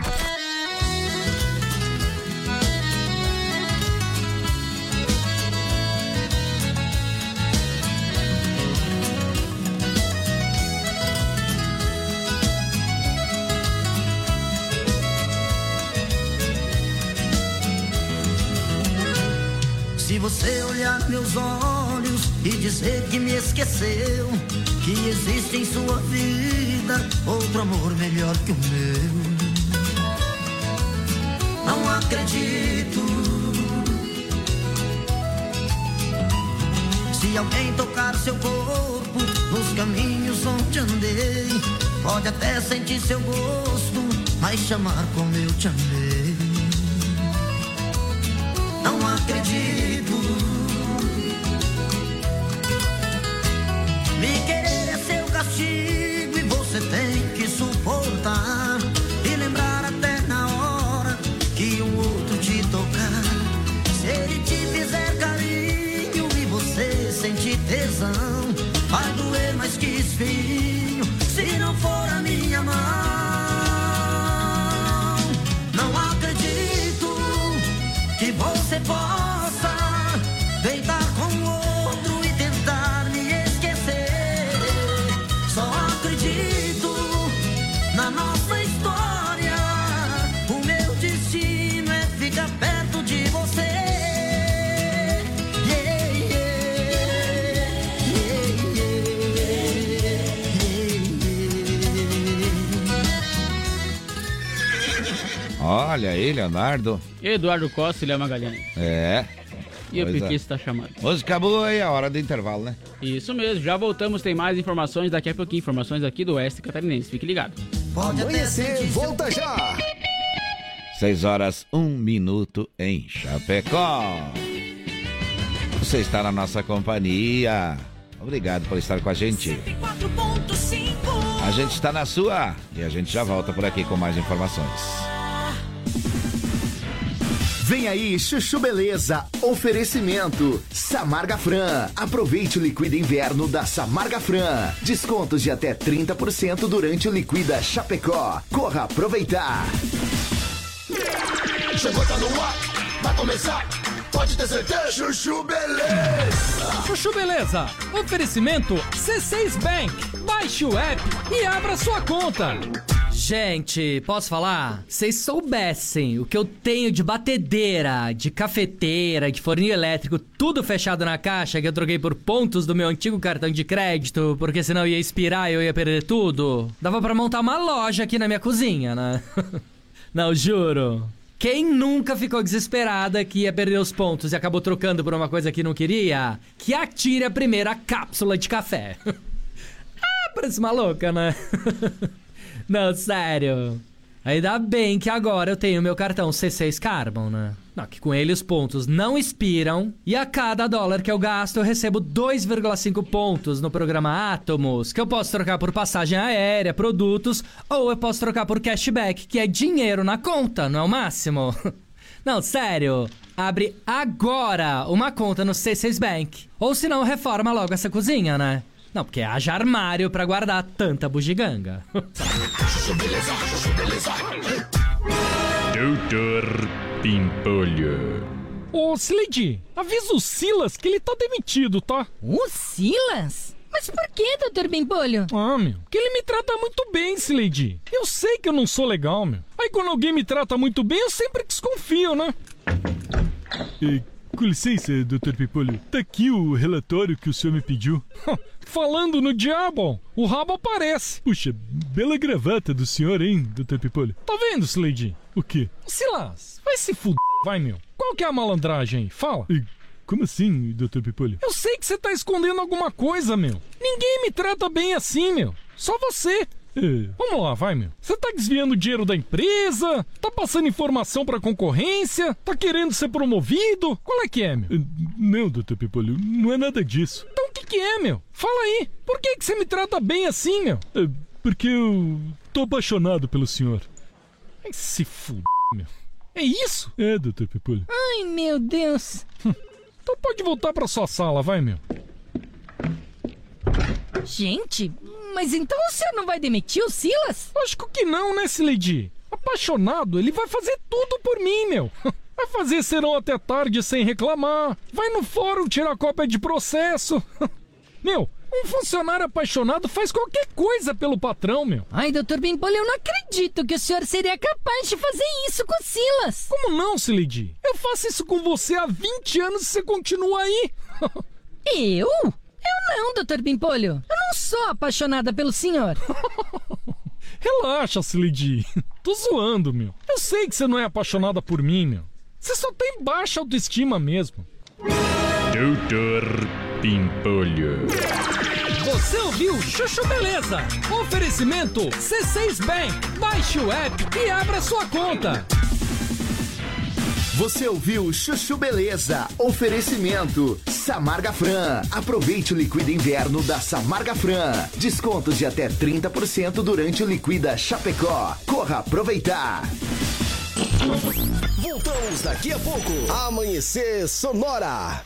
Se você olhar meus olhos e dizer que me esqueceu, que existe em sua vida outro amor melhor que o meu, não acredito. Se alguém tocar seu corpo nos caminhos onde andei, pode até sentir seu gosto, mas chamar como eu te amei, não acredito. Me querer é seu castigo e você tem que suportar, e lembrar até na hora que um outro te tocar. Se ele te fizer carinho e você sentir tesão, vai doer mais que espinho se não for a minha mão. Não acredito que você possa deitar com o outro e tentar me esquecer. Só acredito na nossa história. Olha aí, Leonardo. Eduardo Costa e Léo Magalhães. É. E pois o Piquet está chamando. Música boa e a hora do intervalo, né? Isso mesmo, já voltamos, tem mais informações daqui a pouquinho. Informações aqui do Oeste Catarinense, fique ligado. Pode amanhecer, volta já! seis horas, um minuto em Chapecó. Você está na nossa companhia. Obrigado por estar com a gente. A gente está na sua e a gente já volta por aqui com mais informações. Vem aí, Chuchu Beleza. Oferecimento Samarga Fran. Aproveite o Liquida Inverno da Samarga Fran. Descontos de até trinta por cento durante o Liquida Chapecó. Corra aproveitar. Chegou, tá no ar. Vai começar. Pode ter certeza. Chuchu Beleza. Chuchu Beleza. Oferecimento C seis Bank. Baixe o app e abra sua conta. Gente, posso falar? Vocês soubessem o que eu tenho de batedeira, de cafeteira, de forninho elétrico, tudo fechado na caixa que eu troquei por pontos do meu antigo cartão de crédito, porque senão eu ia expirar e eu ia perder tudo. Dava pra montar uma loja aqui na minha cozinha, né? Não, juro. Quem nunca ficou desesperada que ia perder os pontos e acabou trocando por uma coisa que não queria? Que atire a primeira cápsula de café. Ah, parece maluca, né? Não, sério. Ainda bem que agora eu tenho meu cartão C seis Carbon, né? Não, que com ele os pontos não expiram. E a cada dólar que eu gasto, eu recebo dois vírgula cinco pontos no programa Atomos, que eu posso trocar por passagem aérea, produtos, ou eu posso trocar por cashback, que é dinheiro na conta, não é o máximo? Não, sério. Abre agora uma conta no C seis Bank. Ou senão reforma logo essa cozinha, né? Não, porque haja armário pra guardar tanta bugiganga. Doutor Pimpolho. Ô, Sileidi, avisa o Silas que ele tá demitido, tá? O Silas? Mas por que, doutor Pimpolho? Ah, meu, que ele me trata muito bem, Sileidi. Eu sei que eu não sou legal, meu. Aí quando alguém me trata muito bem, eu sempre desconfio, né? E... Com licença, doutor Pimpolho, tá aqui o relatório que o senhor me pediu. Falando no diabo, o rabo aparece. Puxa, bela gravata do senhor, hein, doutor Pimpolho? Tá vendo, Sileidi? O quê? Silas, vai se fuder, vai, meu. Qual que é a malandragem aí? Fala. E, como assim, doutor Pimpolho? Eu sei que você tá escondendo alguma coisa, meu. Ninguém me trata bem assim, meu. Só você. É. Vamos lá, vai, meu. Você tá desviando dinheiro da empresa, tá passando informação pra concorrência, tá querendo ser promovido. Qual é que é, meu? Não, doutor Pimpolho, não é nada disso. Então o que que é, meu? Fala aí. Por que que você me trata bem assim, meu? É porque eu tô apaixonado pelo senhor. Ai, se fuder, meu. É isso? É, doutor Pimpolho. Ai, meu Deus. Então pode voltar pra sua sala, vai, meu. Gente... Mas então o senhor não vai demitir o Silas? Lógico que não, né, Sileidi? Apaixonado, ele vai fazer tudo por mim, meu. Vai fazer serão até tarde sem reclamar. Vai no fórum tirar cópia de processo. Meu, um funcionário apaixonado faz qualquer coisa pelo patrão, meu. Ai, doutor Pimpolho, eu não acredito que o senhor seria capaz de fazer isso com o Silas. Como não, Sileidi? Eu faço isso com você há vinte anos e você continua aí. Eu? Eu não, doutor Pimpolho. Eu não sou apaixonada pelo senhor. Relaxa, Sileidi. Tô zoando, meu. Eu sei que você não é apaixonada por mim, meu. Você só tem baixa autoestima mesmo. doutor Pimpolho. Você ouviu Chuchu Beleza. Oferecimento C seis Bank. Baixe o app e abra sua conta. Você ouviu Chuchu Beleza, oferecimento Samarga Fran. Aproveite o Liquida Inverno da Samarga Fran. Descontos de até trinta por cento durante o Liquida Chapecó. Corra aproveitar. Voltamos daqui a pouco. Amanhecer Sonora.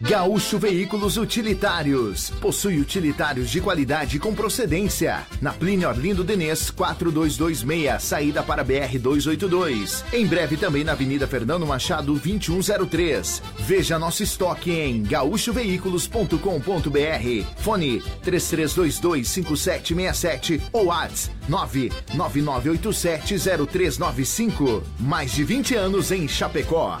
Gaúcho Veículos Utilitários. Possui utilitários de qualidade com procedência. Na Plínio Orlindo Denês, quatro dois dois seis, saída para B R duzentos e oitenta e dois. Em breve também na Avenida Fernando Machado, vinte e um zero três. Veja nosso estoque em gaúcho veículos ponto com ponto b r. Fone três três dois dois cinco sete seis sete ou WhatsApp nove nove nove oito sete zero três nove cinco. Mais de vinte anos em Chapecó.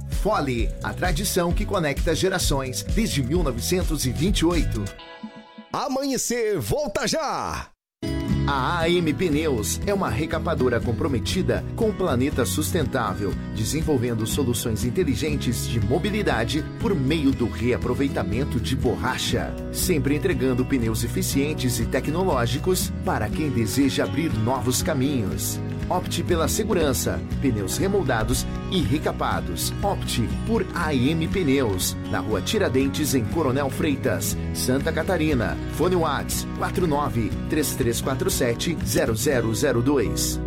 Fole, a tradição que conecta gerações desde mil novecentos e vinte e oito. Amanhecer, volta já! A A M Pneus é uma recapadora comprometida com o planeta sustentável, desenvolvendo soluções inteligentes de mobilidade por meio do reaproveitamento de borracha, sempre entregando pneus eficientes e tecnológicos para quem deseja abrir novos caminhos. Opte pela segurança, pneus remoldados e recapados. Opte por A M Pneus, na Rua Tiradentes, em Coronel Freitas, Santa Catarina. Fone WhatsApp quatro nove três três quatro sete zero zero zero dois.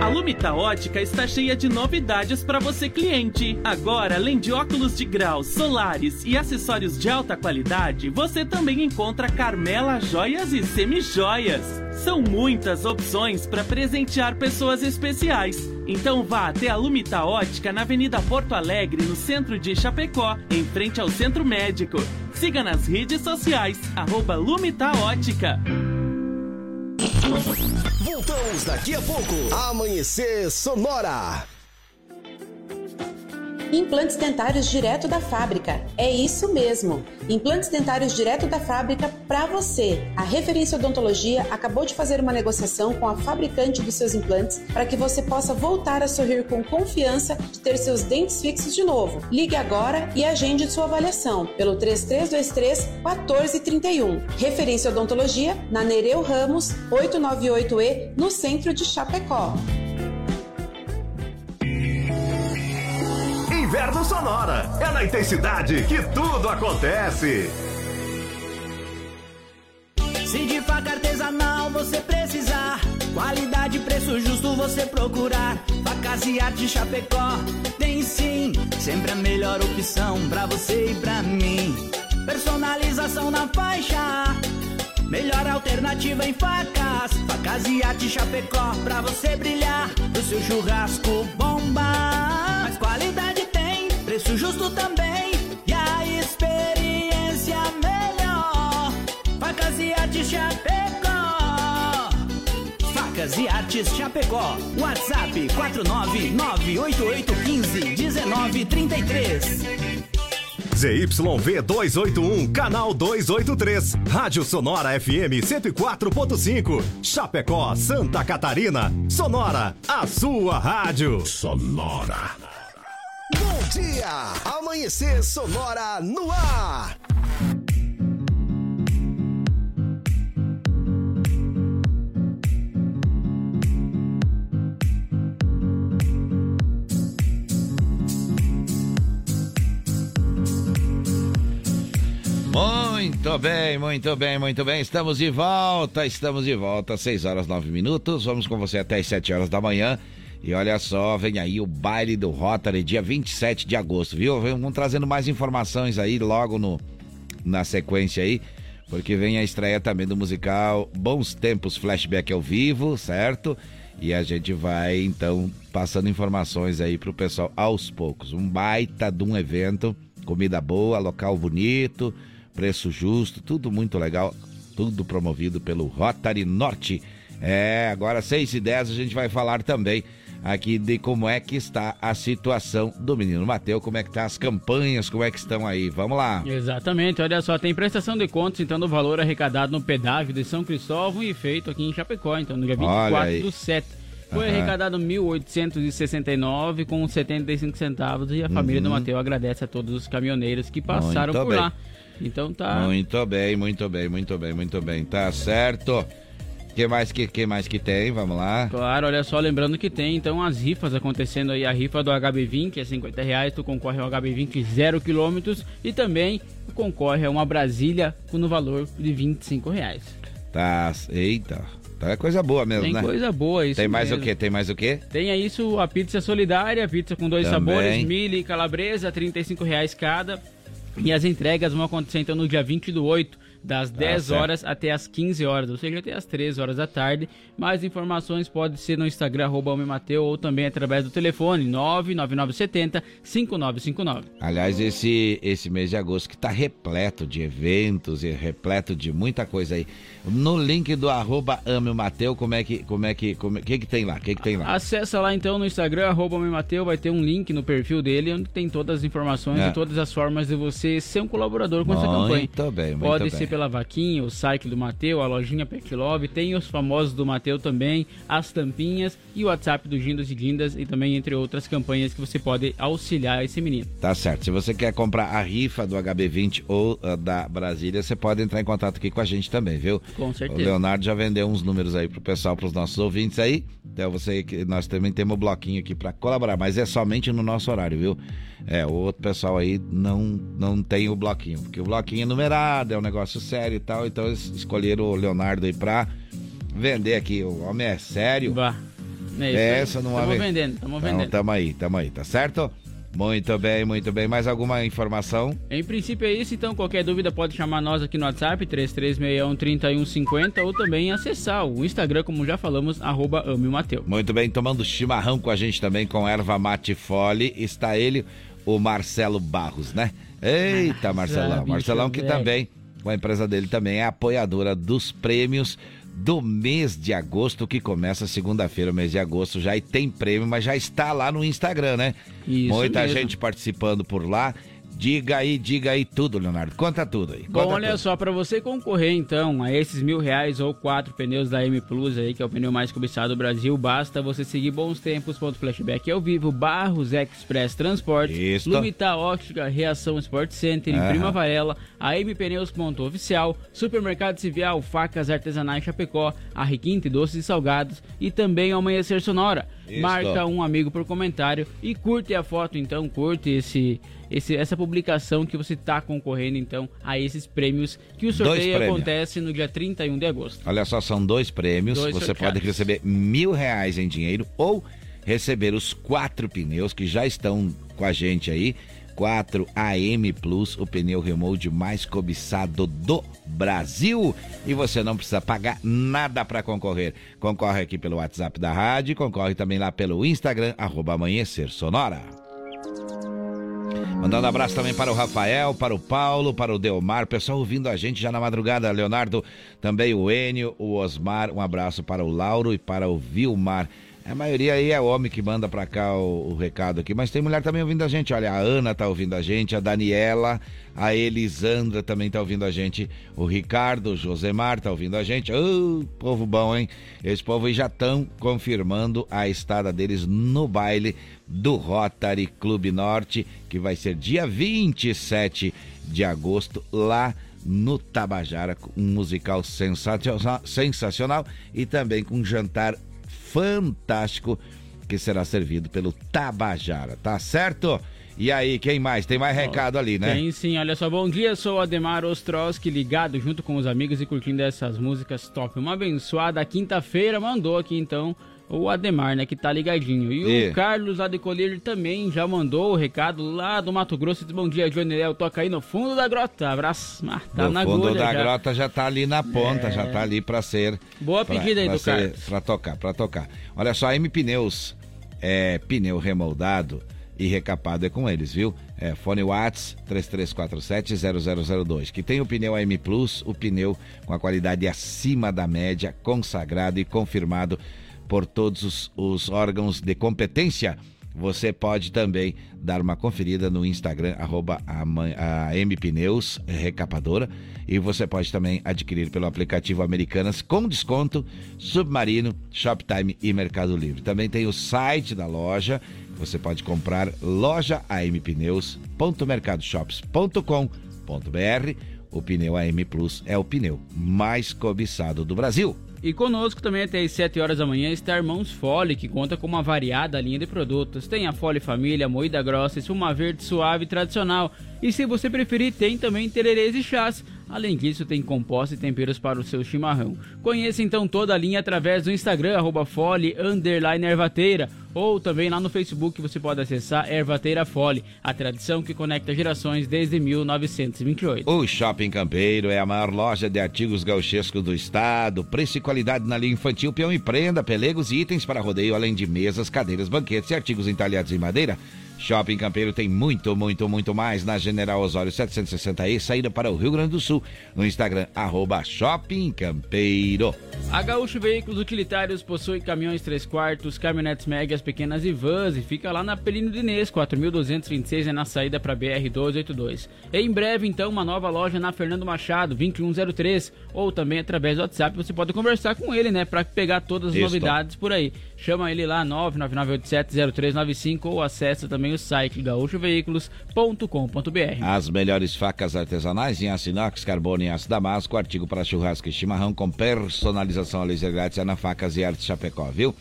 A Lumita Ótica está cheia de novidades para você, cliente. Agora, além de óculos de grau, solares e acessórios de alta qualidade, você também encontra Carmela Joias e Semijoias. São muitas opções para presentear pessoas especiais. Então vá até a Lumita Ótica na Avenida Porto Alegre, no centro de Chapecó, em frente ao Centro Médico. Siga nas redes sociais, arroba Lumita Ótica. Voltamos daqui a pouco. Amanhecer Sonora. Implantes dentários direto da fábrica. É isso mesmo. Implantes dentários direto da fábrica para você. A Referência Odontologia acabou de fazer uma negociação com a fabricante dos seus implantes para que você possa voltar a sorrir com confiança de ter seus dentes fixos de novo. Ligue agora e agende sua avaliação pelo três três dois três um quatro três um. Referência Odontologia, na Nereu Ramos, oitocentos e noventa e oito E, no centro de Chapecó. Inverno Sonora, é na intensidade que tudo acontece. Se de faca artesanal você precisar, qualidade e preço justo você procurar, Facas e Arte Chapecó tem sim, sempre a melhor opção pra você e pra mim. Personalização na faixa, melhor alternativa em facas, Facas e Arte Chapecó, pra você brilhar, do seu churrasco bomba. Mas qualidade tem, preço justo também, e a experiência melhor. Facas e Artes Chapecó. Facas e Artes Chapecó. WhatsApp quatro nove nove oito oito um cinco um nove três três. Z Y V duzentos e oitenta e um, canal duzentos e oitenta e três, Rádio Sonora F M cento e quatro ponto cinco, Chapecó, Santa Catarina. Sonora, a sua rádio. Sonora. Bom dia! Amanhecer Sonora no ar! Muito bem, muito bem, muito bem. Estamos de volta, estamos de volta. seis horas e nove minutos. Vamos com você até as sete horas da manhã. E olha só, vem aí o baile do Rotary, dia vinte e sete de agosto, viu? Vamos trazendo mais informações aí logo no, na sequência aí, porque vem a estreia também do musical Bons Tempos Flashback ao vivo, certo? E a gente vai, então, passando informações aí pro pessoal aos poucos. Um baita de um evento, comida boa, local bonito, preço justo, tudo muito legal, tudo promovido pelo Rotary Norte. É, agora seis e dez a gente vai falar também aqui de como é que está a situação do menino Mateus, como é que estão as campanhas, como é que estão aí, vamos lá. Exatamente, olha só, tem prestação de contas então do valor arrecadado no pedágio de São Cristóvão e feito aqui em Chapecó, então no dia vinte e quatro do sete. Foi uhum. arrecadado mil oitocentos e sessenta e nove reais e setenta e cinco centavos e a família uhum. do Mateus agradece a todos os caminhoneiros que passaram muito por bem. Lá. Então tá. Muito bem, muito bem, muito bem, muito bem. Tá certo. Que mais que, que mais que tem? Vamos lá. Claro, olha só, lembrando que tem então as rifas acontecendo aí. A rifa do H B vinte, que é cinquenta reais, tu concorre ao H B vinte zero quilômetros e também tu concorre a uma Brasília no valor de vinte e cinco reais. Tá, eita, então é coisa boa mesmo, tem né? Tem coisa boa isso. Tem mais mesmo. O quê? Tem mais o quê? Tem isso, a pizza solidária, pizza com dois também. Sabores, milho e calabresa, trinta e cinco reais cada. E as entregas vão acontecer então no dia vinte e oito, das dez horas até as quinze horas, ou seja, até as três horas da tarde. Mais informações pode ser no Instagram, arroba homemateu, ou também através do telefone nove nove nove sete zero cinco nove cinco nove. Aliás, esse, esse mês de agosto que está repleto de eventos e repleto de muita coisa aí. No link do arroba homemateu, como é que, como é que, como, que, que tem lá? Que que tem lá? Acessa lá então no Instagram, arroba homemateu, vai ter um link no perfil dele, onde tem todas as informações é. e todas as formas de você ser um colaborador com muito essa campanha. Muito bem, muito pode bem. Ser pela vaquinha, o site do Mateu, a lojinha Pet Love, tem os famosos do Mateu também, as tampinhas e o WhatsApp do Gindas e Guindas e também entre outras campanhas que você pode auxiliar esse menino. Tá certo, se você quer comprar a rifa do H B vinte ou uh, da Brasília, você pode entrar em contato aqui com a gente também, viu? Com certeza. O Leonardo já vendeu uns números aí pro pessoal, pros nossos ouvintes aí, então você, nós também temos um bloquinho aqui pra colaborar, mas é somente no nosso horário, viu? É, o outro pessoal aí não, não tem o bloquinho, porque o bloquinho é numerado, é um negócio sério e tal, então eles escolheram o Leonardo aí pra vender aqui. O homem é sério. Bah, é isso. É, essa não é. Estamos vendendo, estamos vendendo. Então, tamo aí, tamo aí, tá certo? Muito bem, muito bem. Mais alguma informação? Em princípio é isso, então qualquer dúvida pode chamar nós aqui no WhatsApp três três seis um, três um cinco zero ou também acessar o Instagram, como já falamos, arroba ameomateu. Muito bem, tomando chimarrão com a gente também, com erva mate fole, está ele, o Marcelo Barros, né? Eita, Marcelão, ah, bicho, Marcelão que velho. Também, a empresa dele também é apoiadora dos prêmios do mês de agosto, que começa segunda-feira, o mês de agosto, já e tem prêmio, mas já está lá no Instagram, né? Isso Muita mesmo. Gente participando por lá. Diga aí, diga aí tudo, Leonardo. Conta tudo aí. Conta Bom, olha tudo. Só, para você concorrer, então, a esses mil reais ou quatro pneus da M Plus aí, que é o pneu mais cobiçado do Brasil, basta você seguir Bons Tempos, ponto Flashback ao vivo, Barros Express Transportes, Isto. Lumita Óptica, Reação Sport Center, uhum. Prima Varela, a M Pneus, ponto Oficial, Supermercado Civial, Facas Artesanais Chapecó, a Requinte Doces e Salgados e também Amanhecer Sonora. Isto. Marca um amigo por comentário e curte a foto, então, curte esse... Esse, essa publicação que você está concorrendo, então, a esses prêmios, que o sorteio acontece no dia trinta e um de agosto. Olha só, são dois prêmios. Dois você sorteados. Pode receber mil reais em dinheiro ou receber os quatro pneus que já estão com a gente aí. quatro A M Plus, o pneu remold mais cobiçado do Brasil. E você não precisa pagar nada para concorrer. Concorre aqui pelo WhatsApp da rádio, concorre também lá pelo Instagram, arroba Amanhecer Sonora. Mandando abraço também para o Rafael, para o Paulo, para o Delmar, pessoal ouvindo a gente já na madrugada, Leonardo, também o Enio, o Osmar, um abraço para o Lauro e para o Vilmar. A maioria aí é homem que manda pra cá o, o recado aqui, mas tem mulher também ouvindo a gente, olha, a Ana tá ouvindo a gente, a Daniela, a Elisandra também tá ouvindo a gente, o Ricardo, o Josemar tá ouvindo a gente, oh, povo bom, hein? Esse povo aí já estão confirmando a estada deles no baile do Rotary Clube Norte, que vai ser dia vinte e sete de agosto, lá no Tabajara, um musical sensacional, sensacional e também com um jantar fantástico que será servido pelo Tabajara, tá certo? E aí, quem mais? Tem mais recado ali, né? Tem sim, olha só, bom dia, sou o Ademar Ostrowski, ligado junto com os amigos e curtindo essas músicas top. Uma abençoada quinta-feira, mandou aqui então o Ademar, né, que tá ligadinho. E, e... o Carlos lá de Colírio também já mandou o recado lá do Mato Grosso. Bom dia, Johnny Léo, toca aí no fundo da grota. Abraço, ah, tá no na fundo agulha, da já. grota já tá ali na ponta, é... já tá ali pra ser... Boa pra, pedida aí pra do ser, Carlos. Pra tocar, pra tocar. Olha só, M Pneus, é, pneu remoldado e recapado é com eles, viu? É, fone Whats três três quatro sete zero zero zero dois, que tem o pneu A M Plus, o pneu com a qualidade acima da média, consagrado e confirmado por todos os, os órgãos de competência Você pode também dar uma conferida no Instagram, arroba ampneus recapadora, e você pode também adquirir pelo aplicativo Americanas com desconto, Submarino, Shoptime e Mercado Livre. Também tem o site da loja, você pode comprar loja a m pneus ponto mercado shops ponto com ponto b r. O pneu A M Plus é o pneu mais cobiçado do Brasil. E conosco também até às sete horas da manhã está a Irmãos Fole, que conta com uma variada linha de produtos. Tem a Fole Família, moída grossa, espuma verde suave e tradicional. E se você preferir, tem também tererês e chás. Além disso, tem compostos e temperos para o seu chimarrão. Conheça então toda a linha através do Instagram, arroba Fole, underline Ervateira. Ou também lá no Facebook você pode acessar Ervateira Fole, a tradição que conecta gerações desde mil novecentos e vinte e oito. O Shopping Campeiro é a maior loja de artigos gauchescos do estado. Preço e qualidade na linha infantil, peão e prenda, pelegos e itens para rodeio, além de mesas, cadeiras, banquetes e artigos entalhados em madeira. Shopping Campeiro tem muito, muito, muito mais na General Osório setecentos e sessenta E, saída para o Rio Grande do Sul, no Instagram, arroba Shopping Campeiro. A Gaúcho Veículos Utilitários possui caminhões três quartos, caminhonetes médias, pequenas e vans, e fica lá na Pelino Diniz, quatro mil duzentos e vinte e seis, é na saída para B R duzentos e oitenta e dois. Em breve, então, uma nova loja na Fernando Machado, vinte e um zero três, ou também através do WhatsApp, você pode conversar com ele, né, para pegar todas as Isso. novidades por aí. Chama ele lá, nove nove nove oito sete zero três nove cinco, ou acessa também o site gaúcho veículos ponto com ponto b r. As melhores facas artesanais em aço inox, carbono e aço damasco, artigo para churrasco e chimarrão com personalização a laser grátis é na Facas e Artes Chapecó, viu?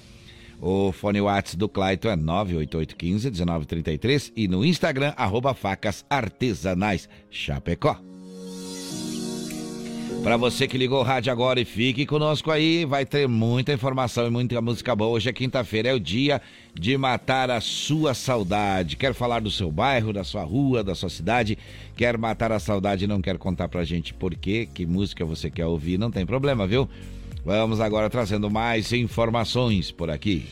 O fone Whats do Clayton é nove oito oito um cinco um nove três três e no Instagram, arroba Facas Artesanais Chapecó. Para você que ligou o rádio agora e fique conosco aí, vai ter muita informação e muita música boa. Hoje é quinta-feira, é o dia de matar a sua saudade. Quer falar do seu bairro, da sua rua, da sua cidade? Quer matar a saudade e não quer contar pra gente por quê, que música você quer ouvir? Não tem problema, viu? Vamos agora trazendo mais informações por aqui.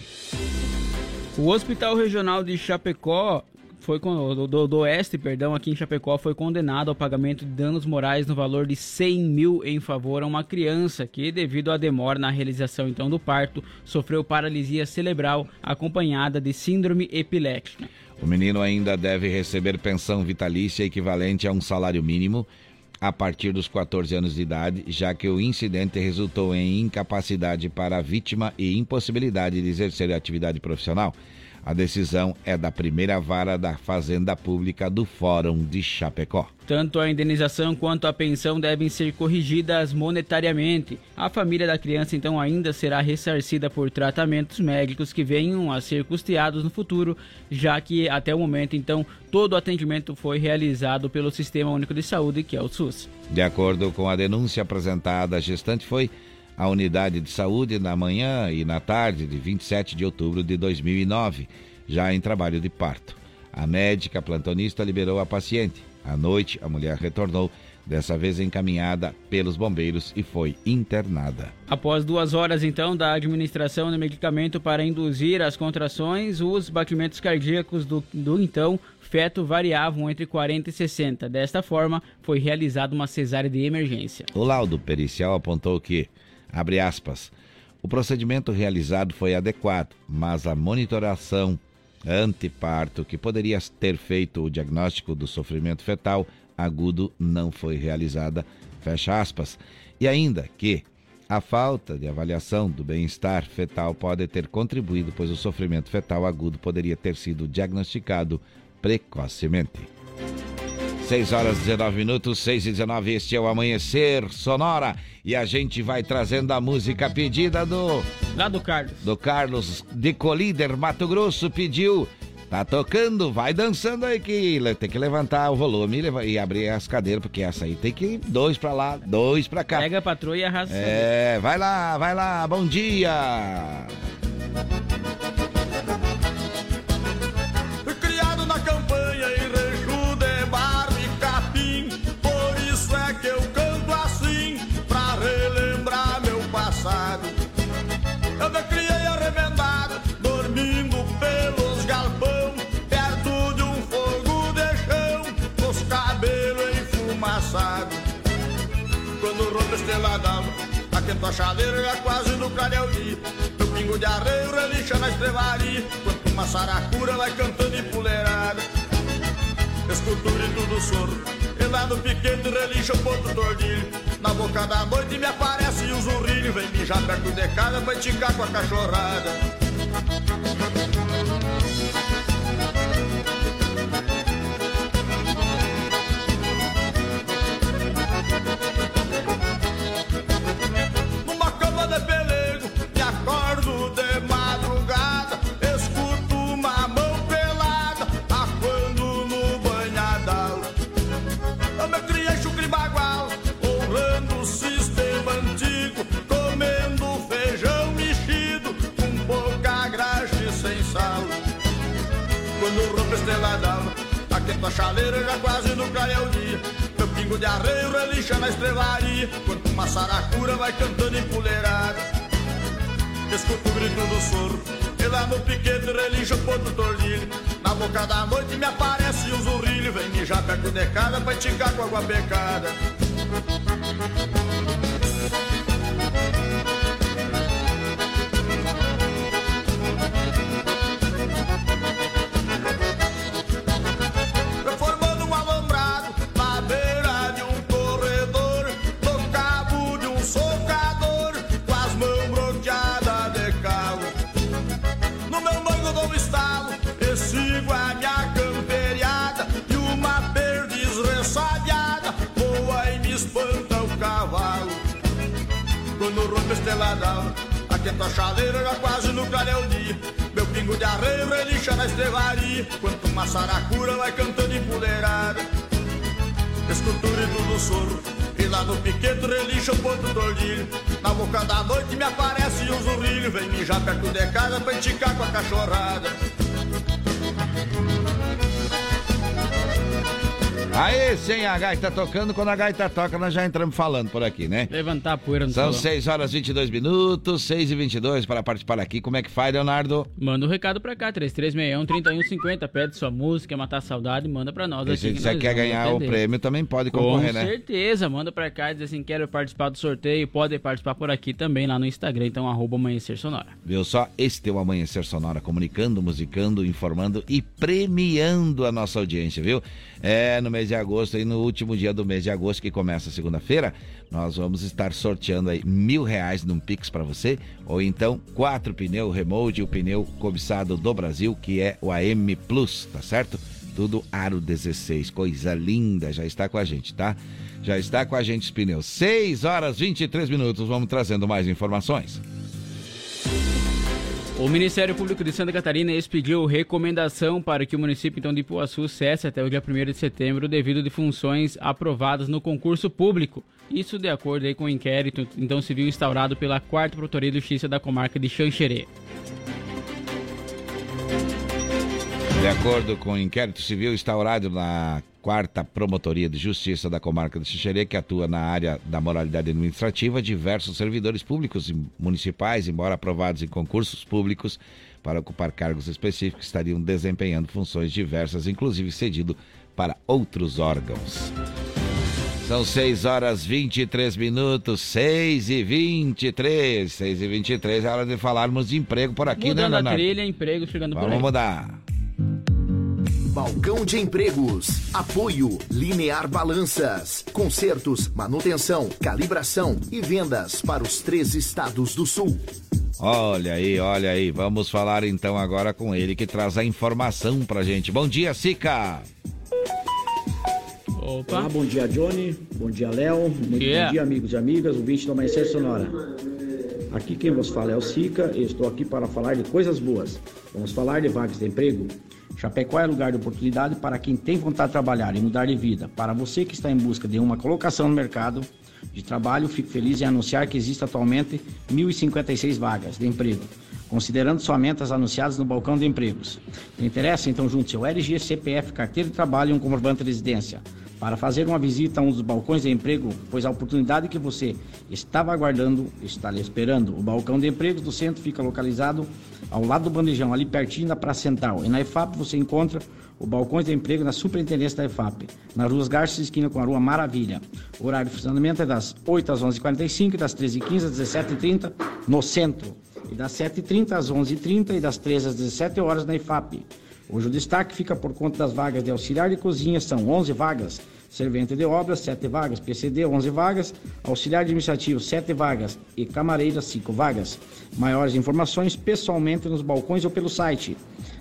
O Hospital Regional de Chapecó... Foi do, do, do Oeste, perdão, aqui em Chapecó, foi condenado ao pagamento de danos morais no valor de cem mil em favor a uma criança que, devido à demora na realização então do parto, sofreu paralisia cerebral acompanhada de síndrome epilética. O menino ainda deve receber pensão vitalícia equivalente a um salário mínimo a partir dos quatorze anos de idade, já que o incidente resultou em incapacidade para a vítima e impossibilidade de exercer a atividade profissional. A decisão é da primeira vara da Fazenda Pública do Fórum de Chapecó. Tanto a indenização quanto a pensão devem ser corrigidas monetariamente. A família da criança, então, ainda será ressarcida por tratamentos médicos que venham a ser custeados no futuro, já que, até o momento, então, todo o atendimento foi realizado pelo Sistema Único de Saúde, que é o SUS. De acordo com a denúncia apresentada, a gestante foi... a unidade de saúde na manhã e na tarde de vinte e sete de outubro de dois mil e nove, já em trabalho de parto. A médica plantonista liberou a paciente. À noite, a mulher retornou, dessa vez encaminhada pelos bombeiros, e foi internada. Após duas horas, então, da administração do medicamento para induzir as contrações, os batimentos cardíacos do, do então... feto variavam entre quarenta e sessenta. Desta forma, foi realizada uma cesárea de emergência. O laudo pericial apontou que, abre aspas, o procedimento realizado foi adequado, mas a monitoração anteparto, que poderia ter feito o diagnóstico do sofrimento fetal agudo, não foi realizada, fecha aspas. E ainda que a falta de avaliação do bem-estar fetal pode ter contribuído, pois o sofrimento fetal agudo poderia ter sido diagnosticado precocemente. seis horas e dezenove minutos, seis e dezenove, este é o Amanhecer Sonora, e a gente vai trazendo a música pedida do... Lá do Carlos. Do Carlos de Colíder, Mato Grosso, pediu. Tá tocando, vai dançando aí, que tem que levantar o volume e abrir as cadeiras, porque essa aí tem que ir dois pra lá, dois pra cá. Pega a patroa e arrasa. É, vai lá, vai lá, bom dia! Eu me criei arremendado, dormindo pelos galpão, perto de um fogo de chão, com os cabelos enfumaçados. Quando o roubo estrela dava, aquele tochadeiro já quase no clareu vi, no pingo de arreio relincha na estrevaria. cima, saracura vai cantando empoleirada. Escuto o grito do soro, e lá no piquete relincha o ponto do ordilho. Na boca da noite me aparece um zurrilho, vem mijar perto de casa, vai ticar com a cachorrada. Numa cama de pelego, me acordo de madrugada, escuto uma mão pelada, arfando no banhadal. Eu me criei chucre bagual, rolando o sistema antigo, comendo feijão mexido, com pouca graxa sem sal. Quando o roupa estrelada, aqui tua chaleira já quase não cai ao dia. Pingo de arreio relincha na estrelaria, quando uma saracura vai cantando empoleirada. Escuto o grito do soro, e lá no piquete relincha o ponto do ordilho. Na boca da noite me aparece um zurrilho, vem mijar perto de casa pra ticar com água becada. Sigo a minha camperiada e uma perdiz ressabiada voa e me espanta o cavalo. Quando rompe estelada, aqui a tua chaleira já quase no clare é o dia. Meu pingo de arreio relincha na estrevaria, quanto uma saracura vai cantando empoleirada. Escuto o grito do soro, e lá no piquete relincha o ponto do ordilho. Na boca da noite me aparece um zurrilho, vem mijar perto de casa pra enticar com a cachorrada. Aí, sim, a gaita tocando. Quando a gaita toca, nós já entramos falando por aqui, né? Levantar a poeira no salão. São seis horas e vinte e dois minutos, seis e vinte e dois, para participar aqui. Como é que faz, Leonardo? Manda um recado pra cá, três três seis um, três um cinco zero. Pede sua música, quer matar a saudade, manda pra nós. E se você quer ganhar o prêmio, também pode concorrer, né? Com certeza, manda pra cá e diz assim, quero participar do sorteio. Pode participar por aqui também, lá no Instagram. Então, arroba Amanhecer Sonora. Viu só? Este é o Amanhecer Sonora, comunicando, musicando, informando e premiando a nossa audiência, viu? É, no mês de agosto, e no último dia do mês de agosto, que começa segunda-feira, nós vamos estar sorteando aí mil reais num Pix para você, ou então quatro pneus remote, o pneu cobiçado do Brasil, que é o A M Plus, tá certo? Tudo aro dezesseis, coisa linda, já está com a gente, tá? Já está com a gente os pneus. seis horas e vinte e três minutos, vamos trazendo mais informações. O Ministério Público de Santa Catarina expediu recomendação para que o município então, de Ipuaçu cesse até o dia primeiro de setembro devido de funções aprovadas no concurso público. Isso de acordo aí, com o inquérito então, civil instaurado pela quarta Promotoria de Justiça da Comarca de Xanxerê. De acordo com o inquérito civil instaurado na quarta Promotoria de Justiça da Comarca de Xanxerê, que atua na área da moralidade administrativa, diversos servidores públicos e municipais, embora aprovados em concursos públicos para ocupar cargos específicos, estariam desempenhando funções diversas, inclusive cedido para outros órgãos. São seis horas e vinte e três minutos, seis e vinte e três. seis e vinte e três é hora de falarmos de emprego por aqui, mudando, né, Leonardo? Mudando a trilha, emprego chegando. Vamos por aí. Vamos mudar. Balcão de Empregos, apoio Linear Balanças, consertos, manutenção, calibração e vendas para os três estados do sul. Olha aí, olha aí, vamos falar então agora com ele que traz a informação pra gente. Bom dia, Sica! Opa! Olá, bom dia, Johnny, bom dia, Léo, muito yeah. bom dia, amigos e amigas, ouvintes do Amanhecer Sonora. Aqui quem vos fala é o Sica e estou aqui para falar de coisas boas. Vamos falar de vagas de emprego. Chapecó é lugar de oportunidade para quem tem vontade de trabalhar e mudar de vida. Para você que está em busca de uma colocação no mercado de trabalho, fico feliz em anunciar que existe atualmente mil e cinquenta e seis vagas de emprego, considerando somente as anunciadas no balcão de empregos. Te interessa? Então junte seu R G, C P F, carteira de trabalho e um comprovante de residência para fazer uma visita a um dos balcões de emprego, pois a oportunidade que você estava aguardando está lhe esperando. O balcão de empregos do centro fica localizado ao lado do bandejão, ali pertinho da Praça Central. E na E F A P você encontra o balcão de emprego na Superintendência da E F A P, na Rua Garças, esquina com a Rua Maravilha. O horário de funcionamento é das oito às onze e quarenta e cinco e das treze e quinze às dezessete e trinta no centro. e das sete e trinta às onze e trinta e das treze às dezessete horas na I F A P. Hoje o destaque fica por conta das vagas de auxiliar de cozinha, são onze vagas, servente de obras, sete vagas, P C D, onze vagas, auxiliar administrativo, sete vagas e camareira, cinco vagas. Maiores informações pessoalmente nos balcões ou pelo site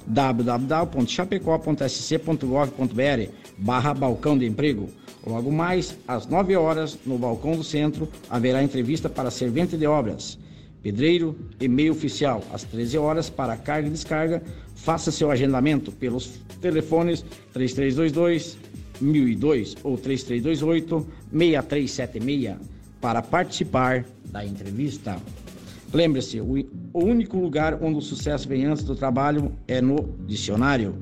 w w w ponto chapecó ponto s c ponto gov ponto b r barra balcão de emprego. Logo mais, às nove horas, no balcão do centro, haverá entrevista para servente de obras. Pedreiro e meio oficial, às treze horas, para carga e descarga, faça seu agendamento pelos telefones três três dois dois, um zero zero dois ou três três dois oito, seis três sete seis para participar da entrevista. Lembre-se, o único lugar onde o sucesso vem antes do trabalho é no dicionário.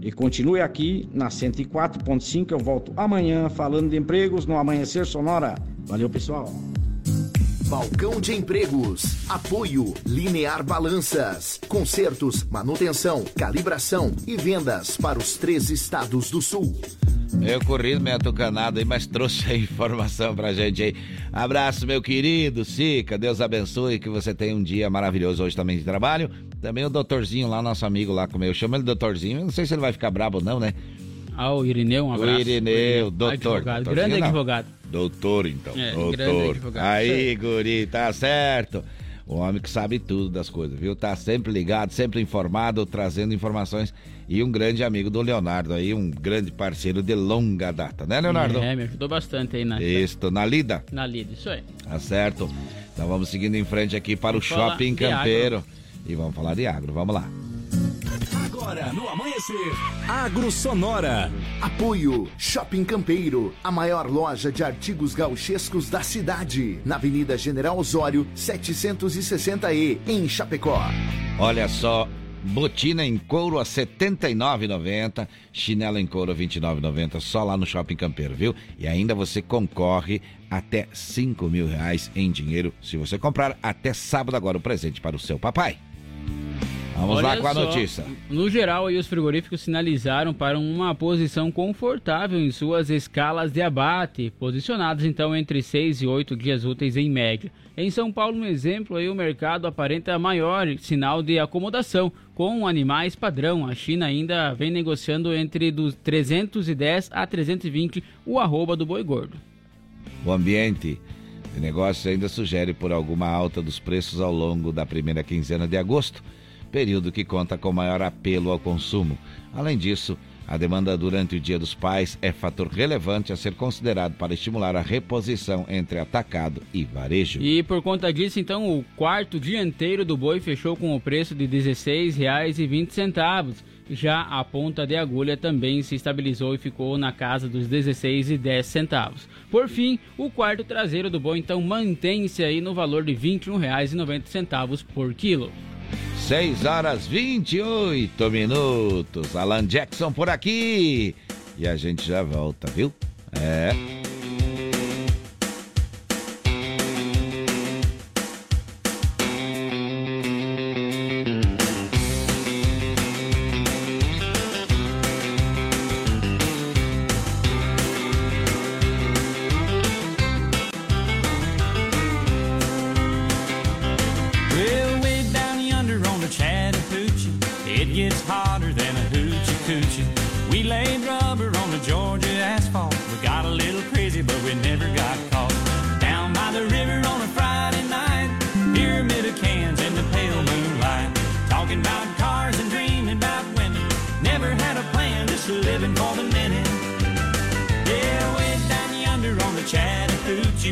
E continue aqui na cento e quatro ponto cinco, eu volto amanhã falando de empregos no Amanhecer Sonora. Valeu, pessoal! Balcão de Empregos, apoio Linear Balanças, consertos, manutenção, calibração e vendas para os três estados do sul. Eu corri meio atucanado aí, mas trouxe a informação pra gente aí. Abraço, meu querido Sica, Deus abençoe, que você tenha um dia maravilhoso hoje também de trabalho. Também o doutorzinho lá, nosso amigo lá, como eu chamo ele doutorzinho, eu não sei se ele vai ficar brabo ou não, né? Ah, o Irineu, um abraço. O Irineu, doutor. Advogado, grande não. advogado. Doutor, então. É, doutor. Grande advogado. Aí, guri, tá certo. O homem que sabe tudo das coisas, viu? Tá sempre ligado, sempre informado, trazendo informações. E um grande amigo do Leonardo aí, um grande parceiro de longa data, né, Leonardo? É, me ajudou bastante aí na... Isso, na lida? Na lida, isso aí. Tá certo. Então vamos seguindo em frente aqui para vamos o Shopping Campeiro. Agro. E vamos falar de agro, vamos lá. Agora, no Amanhecer, Agro Sonora. Apoio Shopping Campeiro, a maior loja de artigos gauchescos da cidade, na Avenida General Osório, setecentos e sessenta E, em Chapecó. Olha só, botina em couro a setenta e nove reais e noventa centavos, chinelo em couro a vinte e nove reais e noventa centavos, só lá no Shopping Campeiro, viu? E ainda você concorre até cinco mil reais em dinheiro, se você comprar até sábado agora o presente para o seu papai. Vamos Olha lá com a só, notícia. No geral, aí, os frigoríficos sinalizaram para uma posição confortável em suas escalas de abate, posicionados então entre seis e oito dias úteis em média. Em São Paulo, um exemplo, aí, o mercado aparenta maior sinal de acomodação com animais padrão. A China ainda vem negociando entre dos trezentos e dez a trezentos e vinte o arroba do boi gordo. O ambiente de negócio ainda sugere por alguma alta dos preços ao longo da primeira quinzena de agosto, período que conta com maior apelo ao consumo. Além disso, a demanda durante o Dia dos Pais é fator relevante a ser considerado para estimular a reposição entre atacado e varejo. E por conta disso, então, o quarto dianteiro do boi fechou com o preço de dezesseis reais e vinte centavos. Já a ponta de agulha também se estabilizou e ficou na casa dos dezesseis reais e dez centavos. Por fim, o quarto traseiro do boi, então, mantém-se aí no valor de vinte e um reais e noventa centavos por quilo. seis horas e vinte e oito minutos. Alan Jackson por aqui. E a gente já volta, viu? É.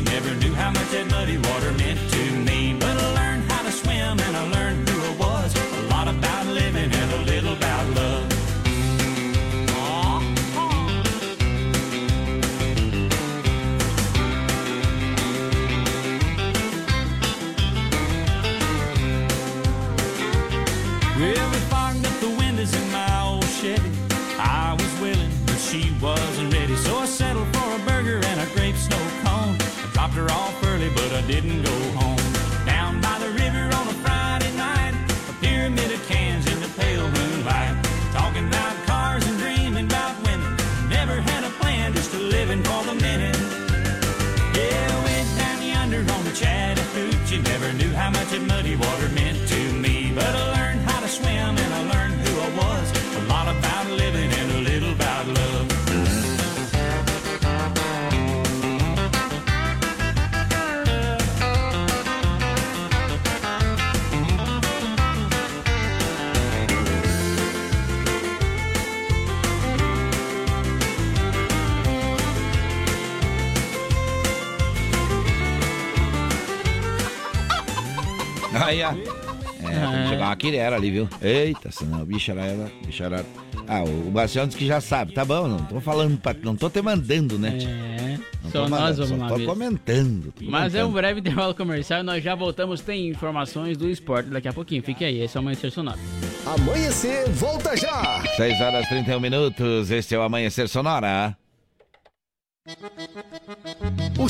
Never knew how much that muddy water meant to Bahia. É, é. Chegava aqui era ali, viu? Eita, senão o bicho era ela, o bicho era... Ah, o Barcelona disse que já sabe, tá bom, não tô falando, pra... não tô te mandando, né? É, não só nós mandando, vamos só lá tô comentando. Tô Mas comentando. É um breve intervalo comercial e nós já voltamos, tem informações do esporte daqui a pouquinho, fique aí, esse é o Amanhecer Sonora. Amanhecer, volta já! seis horas e trinta e um minutos, esse é o Amanhecer Sonora. O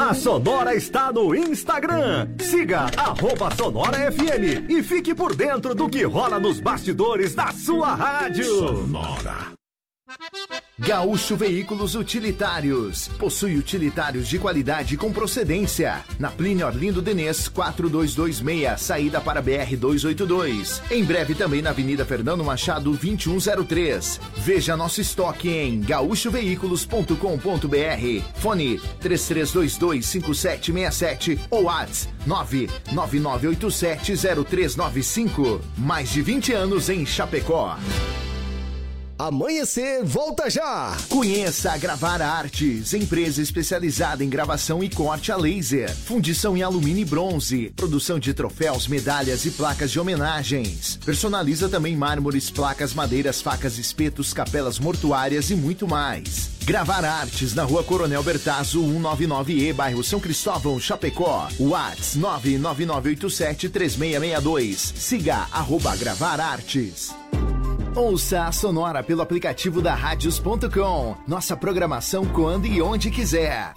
A Sonora está no Instagram. Siga arroba Sonora F M e fique por dentro do que rola nos bastidores da sua rádio. Sonora. Gaúcho Veículos Utilitários. Possui utilitários de qualidade com procedência. Na Plínio Orlindo Denês, quatro dois dois seis, saída para B R duzentos e oitenta e dois. Em breve também na Avenida Fernando Machado, vinte e um zero três. Veja nosso estoque em gaúcho veículos ponto com ponto b r. Fone três três dois dois cinco sete seis sete ou WhatsApp nove nove nove oito sete zero três nove cinco. Mais de vinte anos em Chapecó. Amanhecer, volta já! Conheça a Gravar Artes, empresa especializada em gravação e corte a laser, fundição em alumínio e bronze, produção de troféus, medalhas e placas de homenagens. Personaliza também mármores, placas, madeiras, facas, espetos, capelas mortuárias e muito mais. Gravar Artes, na Rua Coronel Bertazzo, cento e noventa e nove E, bairro São Cristóvão, Chapecó. WhatsApp nove nove nove oito sete três seis seis dois. Siga, arroba Gravar Artes. Ouça a Sonora pelo aplicativo da radios ponto com. Nossa programação quando e onde quiser.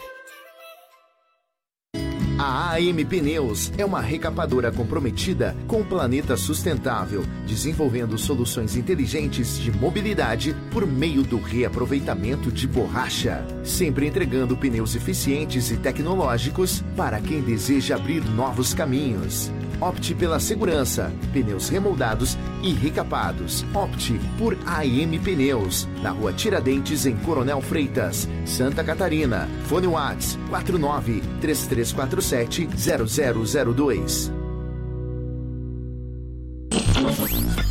A A M Pneus é uma recapadora comprometida com o planeta sustentável, desenvolvendo soluções inteligentes de mobilidade por meio do reaproveitamento de borracha, sempre entregando pneus eficientes e tecnológicos para quem deseja abrir novos caminhos. Opte pela segurança, pneus remoldados e recapados. Opte por A M Pneus, na Rua Tiradentes, em Coronel Freitas, Santa Catarina. Fone WhatsApp quatro nove três três quatro sete zero zero zero dois.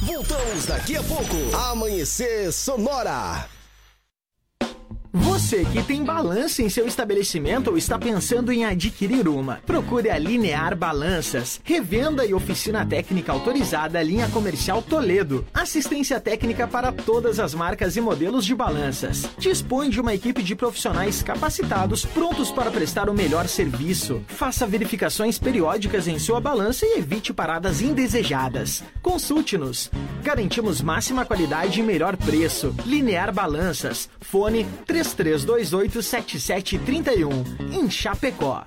Voltamos daqui a pouco. Amanhecer Sonora. Você que tem balança em seu estabelecimento ou está pensando em adquirir uma, procure a Linear Balanças, revenda e oficina técnica autorizada, linha comercial Toledo. Assistência técnica para todas as marcas e modelos de balanças. Dispõe de uma equipe de profissionais capacitados, prontos para prestar o melhor serviço. Faça verificações periódicas em sua balança e evite paradas indesejadas. Consulte-nos. Garantimos máxima qualidade e melhor preço. Linear Balanças. Fone três três dois oito sete sete três um, em Chapecó.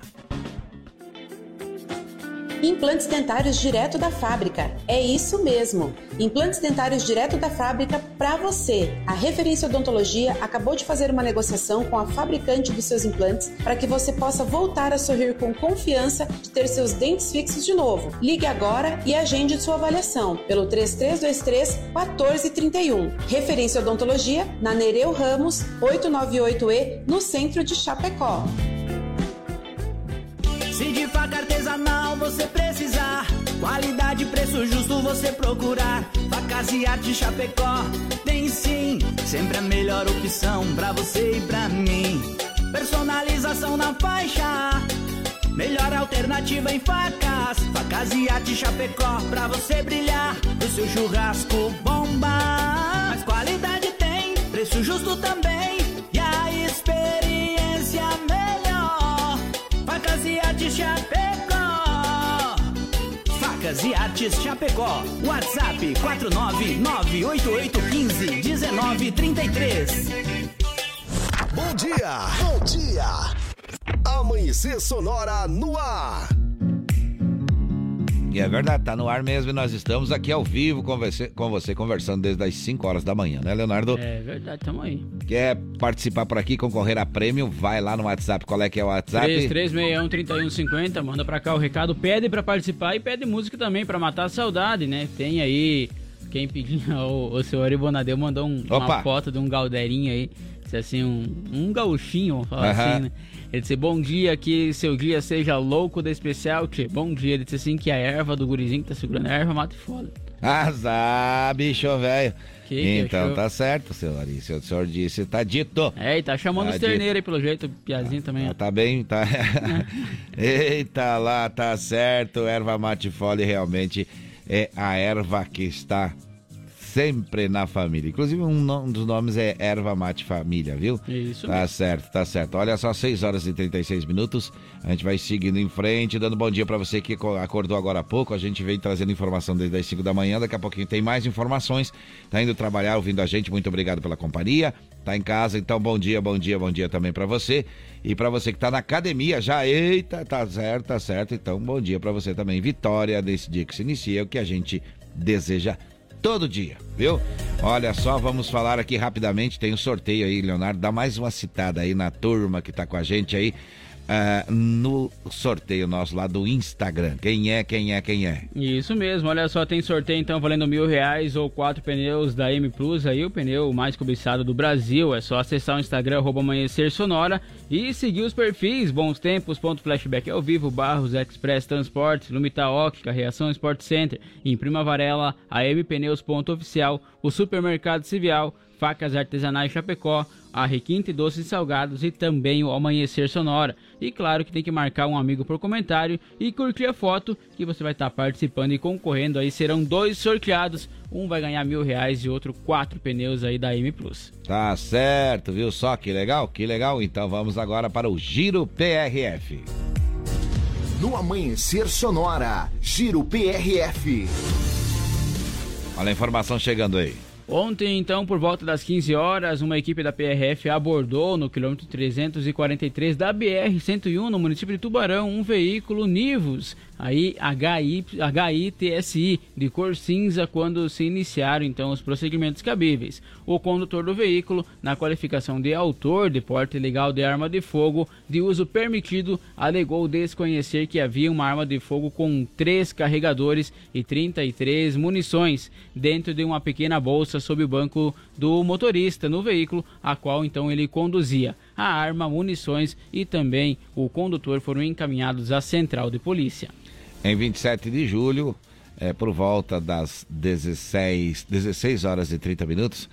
Implantes dentários direto da fábrica. É isso mesmo. Implantes dentários direto da fábrica para você. A Referência Odontologia acabou de fazer uma negociação com a fabricante dos seus implantes para que você possa voltar a sorrir com confiança de ter seus dentes fixos de novo. Ligue agora e agende sua avaliação pelo três três dois três um quatro três um. Referência Odontologia na Nereu Ramos oitocentos e noventa e oito E, no centro de Chapecó. Se de faca artesanal você precisar, qualidade e preço justo você procurar, Facas e Arte Chapecó tem sim, sempre a melhor opção pra você e pra mim. Personalização na faixa, melhor alternativa em facas, Facas e Arte Chapecó, pra você brilhar, o seu churrasco bomba. Mas qualidade tem, preço justo também, e a experiência melhor. Facas e Artes Chapecó. Facas e Artes Chapecó. WhatsApp quatro nove nove oito oito um cinco um nove três três. Bom dia, bom dia. Amanhecer Sonora no ar. E é verdade, tá no ar mesmo e nós estamos aqui ao vivo com você, com você conversando desde as cinco horas da manhã, né, Leonardo? É verdade, tamo aí. Quer participar por aqui, concorrer a prêmio? Vai lá no WhatsApp, qual é que é o WhatsApp? três três seis um, três um cinco zero, manda pra cá o recado, pede pra participar e pede música também pra matar a saudade, né? Tem aí Quem pediu, o, o senhor Ibonadeu mandou um, uma foto de um galderinho aí, disse assim, um, um gauchinho, vamos falar uhum. assim, né? Ele disse, bom dia, que seu dia seja louco da especial, tchê. Bom dia. Ele disse assim, que a erva do gurizinho que tá segurando a erva mata e foda. Azar, bicho velho. Então bicho. Tá certo, senhor Arício. O senhor disse, tá dito. É, e tá chamando tá os terneiros aí, pelo jeito, o Piazinho tá, também. Tá, tá bem, tá. Eita lá, tá certo. Erva matifole realmente é a erva que está sempre na família. Inclusive, um, um dos nomes é erva mate família, viu? Isso. Tá certo, tá certo. Olha só, seis horas e trinta e seis minutos. A gente vai seguindo em frente, dando bom dia pra você que acordou agora há pouco. A gente vem trazendo informação desde as cinco da manhã. Daqui a pouquinho tem mais informações. Tá indo trabalhar, ouvindo a gente. Muito obrigado pela companhia. Tá em casa, então bom dia, bom dia, bom dia também pra você. E pra você que tá na academia já. Eita, tá certo, tá certo. Então, bom dia pra você também. Vitória desse dia que se inicia, o que a gente deseja todo dia, viu? Olha só, vamos falar aqui rapidamente, tem um sorteio aí, Leonardo, dá mais uma citada aí na turma que tá com a gente aí, uh, no sorteio nosso lá do Instagram. Quem é, quem é, quem é? Isso mesmo, olha só, tem sorteio então valendo mil reais ou quatro pneus da M Plus aí, o pneu mais cobiçado do Brasil. É só acessar o Instagram, arroba Amanhecer Sonora, e seguir os perfis Bons Tempos, ponto Flashback ao Vivo, Barros Express Transportes, Lumita Óptica, Reação Sport Center, Imprima Varela, A M Pneus, ponto Oficial, o Supermercado Civial, Facas Artesanais Chapecó, a Requinte Doces e Salgados e também o Amanhecer Sonora. E claro que tem que marcar um amigo por comentário e curtir a foto que você vai estar participando e concorrendo. Aí serão dois sorteados, um vai ganhar mil reais e outro quatro pneus aí da M Plus. Tá certo, viu só? Que legal, que legal. Então vamos agora para o Giro P R F. No Amanhecer Sonora, Giro P R F. Olha a informação chegando aí. Ontem, então, por volta das quinze horas, uma equipe da P R F abordou no quilômetro trezentos e quarenta e três da B R cento e um, no município de Tubarão, um veículo Nivus, aí H I T S I, de cor cinza, quando se iniciaram, então, os procedimentos cabíveis. O condutor do veículo, na qualificação de autor de porte ilegal de arma de fogo de uso permitido, alegou desconhecer que havia uma arma de fogo com três carregadores e trinta e três munições dentro de uma pequena bolsa sob o banco do motorista no veículo, a qual então ele conduzia. A arma, munições e também o condutor foram encaminhados à central de polícia. Em vinte e sete de julho, é, por volta das dezesseis horas e trinta minutos,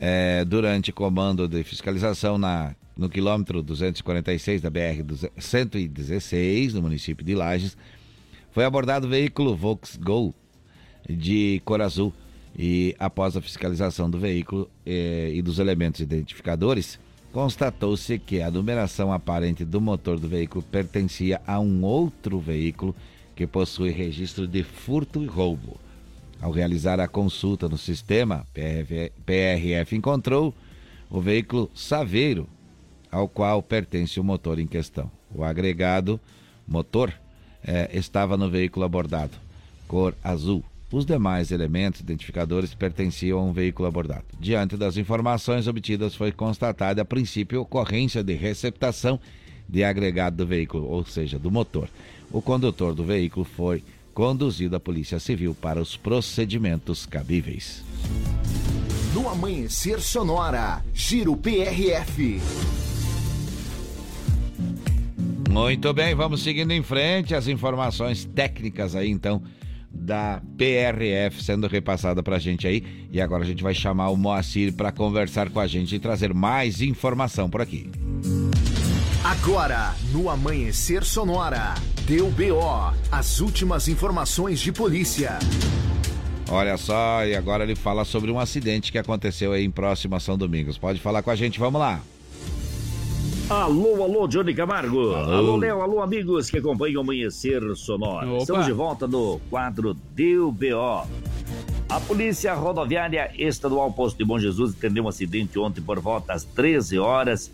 é, durante comando de fiscalização na, no quilômetro duzentos e quarenta e seis da B R cento e dezesseis, no município de Lages, foi abordado o veículo Volkswagen de cor azul. E após a fiscalização do veículo eh, e dos elementos identificadores, constatou-se que a numeração aparente do motor do veículo pertencia a um outro veículo que possui registro de furto e roubo. Ao realizar a consulta no sistema, P R F encontrou o veículo Saveiro, ao qual pertence o motor em questão. O agregado motor eh, estava no veículo abordado, cor azul. Os demais elementos identificadores pertenciam a um veículo abordado. Diante das informações obtidas, foi constatada a princípio ocorrência de receptação de agregado do veículo, ou seja, do motor. O condutor do veículo foi conduzido à Polícia Civil para os procedimentos cabíveis. No Amanhecer Sonora, Giro P R F. Muito bem, vamos seguindo em frente as informações técnicas aí então da P R F sendo repassada pra gente aí, e agora a gente vai chamar o Moacir pra conversar com a gente e trazer mais informação por aqui. Agora, no Amanhecer Sonora, deu B O, as últimas informações de polícia. Olha só, e agora ele fala sobre um acidente que aconteceu aí em próximo a São Domingos. Pode falar com a gente, vamos lá. Alô, alô, Johnny Camargo. Alô, alô Léo, alô, amigos que acompanham o Amanhecer Sonora. Opa. Estamos de volta no quadro Deu B O. A Polícia Rodoviária Estadual Posto de Bom Jesus atendeu um acidente ontem por volta das treze horas